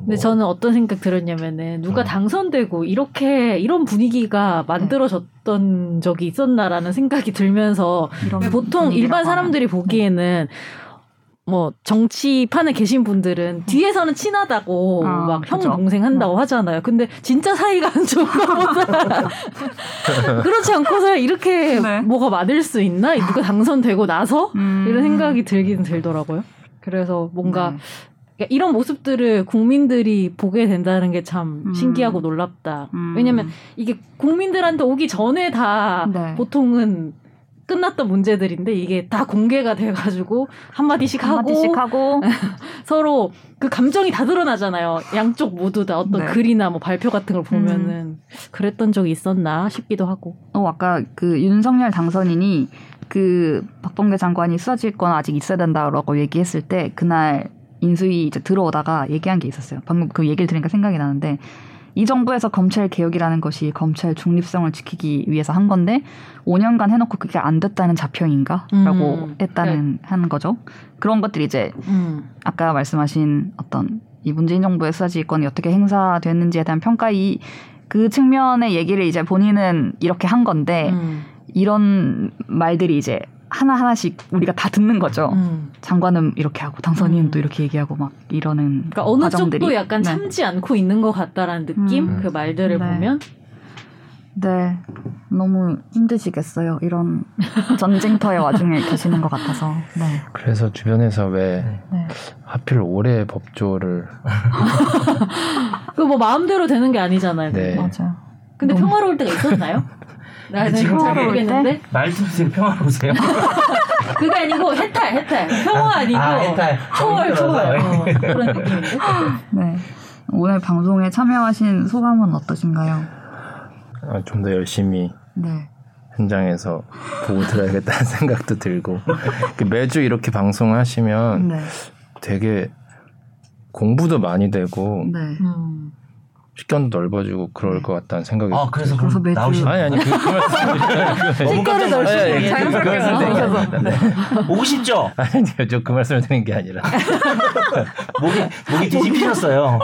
근데 저는 어떤 생각 들었냐면은, 누가 당선되고 이런 분위기가 만들어졌던 적이 있었나라는 생각이 들면서, 보통 일반 사람들이 보기에는 뭐 정치판에 계신 분들은 뒤에서는 친하다고 막 형 동생 한다고 하잖아요. 근데 진짜 사이가 안 좋은가 보다. 그렇지 않고서 이렇게 뭐가 맞을 수 있나? 누가 당선되고 나서 이런 생각이 들긴 들더라고요. 그래서 뭔가 그러니까 이런 모습들을 국민들이 보게 된다는 게 참 신기하고 놀랍다. 왜냐하면 이게 국민들한테 오기 전에 다 네. 보통은 끝났던 문제들인데 이게 다 공개가 돼가지고 한마디씩 하고 서로 그 감정이 다 드러나잖아요. 양쪽 모두 다 어떤 네. 글이나 뭐 발표 같은 걸 보면은 그랬던 적이 있었나 싶기도 하고. 아까 그 윤석열 당선인이 그 박범계 장관이 쏟아질 건 아직 있어야 된다라고 얘기했을 때 그날 인수위 이제 들어오다가 얘기한 게 있었어요. 방금 그 얘기를 들으니까 생각이 나는데. 이 정부에서 검찰 개혁이라는 것이 검찰 중립성을 지키기 위해서 한 건데 5년간 해놓고 그게 안 됐다는 자평인가? 라고 했다는 네. 하는 거죠. 그런 것들이 이제 아까 말씀하신 어떤 이 문재인 정부의 수사지휘권이 어떻게 행사됐는지에 대한 평가 이 그 측면의 얘기를 이제 본인은 이렇게 한 건데 이런 말들이 이제 하나하나씩 우리가 다 듣는 거죠. 장관은 이렇게 하고 당선인은 또 이렇게 얘기하고 막 이러는 그러니까 어느 과정들이. 쪽도 약간 네. 참지 않고 있는 것 같다라는 느낌? 그 말들을 네. 보면 네. 너무 힘드시겠어요. 이런 전쟁터의 와중에 계시는 것 같아서 네. 그래서 주변에서 왜 네. 하필 올해 법조를 그 뭐 마음대로 되는 게 아니잖아요. 네. 맞아요. 근데 너무... 평화로울 때가 있었나요? 나 지금 잘 모르겠는데 말씀하시는 평화로우세요? 그게 아니고 해탈 평화 아니고 초월 그런 느낌인데 네. 오늘 방송에 참여하신 소감은 어떠신가요? 좀 더 열심히 네. 현장에서 보고 들어야겠다는 생각도 들고 매주 이렇게 방송하시면 네. 되게 공부도 많이 되고 네. 식견도 넓어지고 그럴 것 같다는 생각이 들어요. 아, 그래서 그래서 매주 아니 그 말씀 식견을 넓히시는 자연스럽게 나오셔서 네. 오고 싶죠? 아니요, 저 그 말씀을 드린 게 아니라 목이 뒤집히셨어요.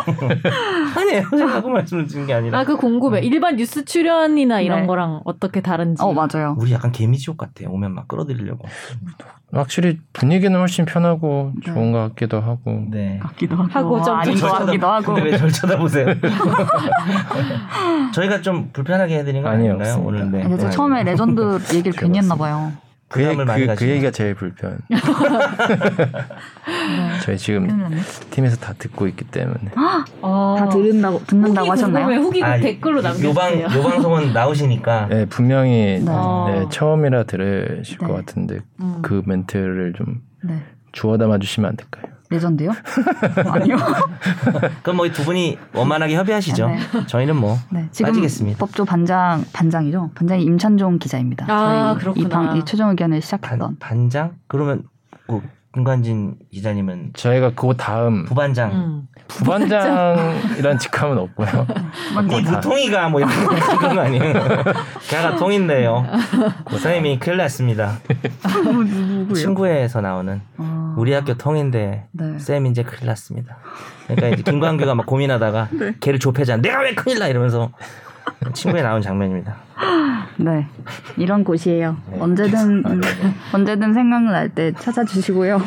아니에요, 제가 그 말씀을 드린 게 아니라. 아, 그 궁금해. 일반 뉴스 출연이나 이런 네. 거랑 어떻게 다른지. 맞아요. 우리 약간 개미지옥 같아. 오면 막 끌어들이려고. 확실히 분위기는 훨씬 편하고 네. 좋은 것 같기도 하고. 네. 같기도 하고 좀 아닌 것 같기도 하고. 근데 왜 절 쳐다보세요? 저희가 좀 불편하게 해드린 거 아닌가요? 오늘 네. 그래서 처음에 레전드 얘기를 괜히 했나봐요. 그 얘기가 제일 불편. 네. 저희 지금 팀에서 다 듣고 있기 때문에. 다 듣는다고 하셨나요? 후기 댓글로 남겨주세요. 요 방송은 나오시니까. 네, 분명히 네, 처음이라 들으실 네. 것 같은데 그 멘트를 좀 네. 주워 담아주시면 안 될까요? 레전드요? 아니요. 그럼 뭐 두 분이 원만하게 협의하시죠. 네. 저희는 뭐 네. 지금 빠지겠습니다. 법조 반장이죠. 반장이 임찬종 기자입니다. 아, 그렇구나. 이 최종 의견을 시작했던 반장? 그러면 김관진 기자님은 저희가 그 다음 부반장. 부반장이란 직함은 없고요. 이 무통이가 뭐 이런 거 아니에요. 걔가 통인데요. 선생님이 큰일 났습니다. 친구회에서 나오는 우리 학교 통인데 네. 쌤 이제 큰일 났습니다. 그러니까 이제 김광규가 막 고민하다가 네. 걔를 좁혀자. 내가 왜 큰일 나 이러면서 친구에 나온 장면입니다. 네, 이런 곳이에요. 네. 언제든 생각날 때 찾아주시고요.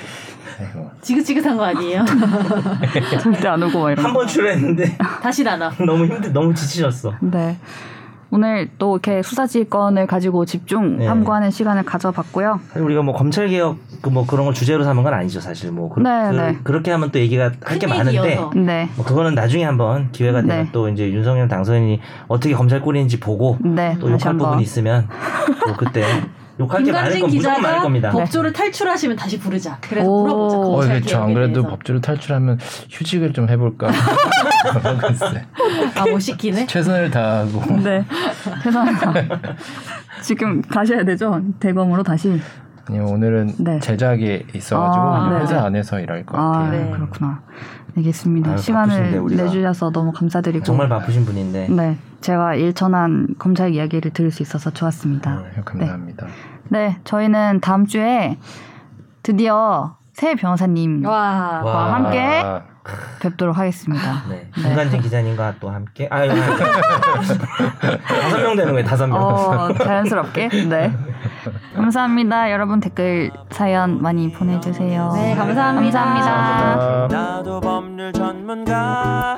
지긋지긋한 거 아니에요? 절대 안 오고 막 이런. 한 번 출연했는데 다시 나나. 너무 지치셨어. 네, 오늘 또 이렇게 수사지휘권을 가지고 집중 탐구하는 시간을 가져봤고요. 사실 우리가 뭐 검찰 개혁 뭐 그런 걸 주제로 삼은 건 아니죠, 사실 뭐 그렇게 하면 또 얘기가 할 게 많은데 네. 뭐 그거는 나중에 한번 기회가 되면 네. 또 이제 윤석열 당선인이 어떻게 검찰 꼴인지 보고 또 욕할 부분이 있으면 또 그때. 욕할 게 많을 건 무조건 많을 겁니다. 법조를 탈출하시면 다시 부르자. 그래서 물어보자. 그렇죠. 안 그래도 법조를 탈출하면 휴직을 좀 해볼까. 아, 못 시키네. 최선을 다하고. 네, 최선을 다. 지금 가셔야 되죠? 대검으로 다시. 아니요, 오늘은 네. 제작이 있어가지고 회사 안에서 일할 것 같아요. 네. 그렇구나. 알겠습니다. 시간을 내주셔서 너무 감사드리고. 정말 바쁘신 분인데. 네. 제가 일천한 검찰 이야기를 들을 수 있어서 좋았습니다. 감사합니다. 네. 저희는 다음 주에 드디어 새 변호사님과 함께 뵙도록 하겠습니다. 네. 김관진 기자님과 또 함께. 아유. 5명 되는 거예요. 5명. 자연스럽게. 네. 감사합니다. 여러분 댓글 사연 많이 보내주세요. 네, 감사합니다. 감사합니다. 나도 법률 전문가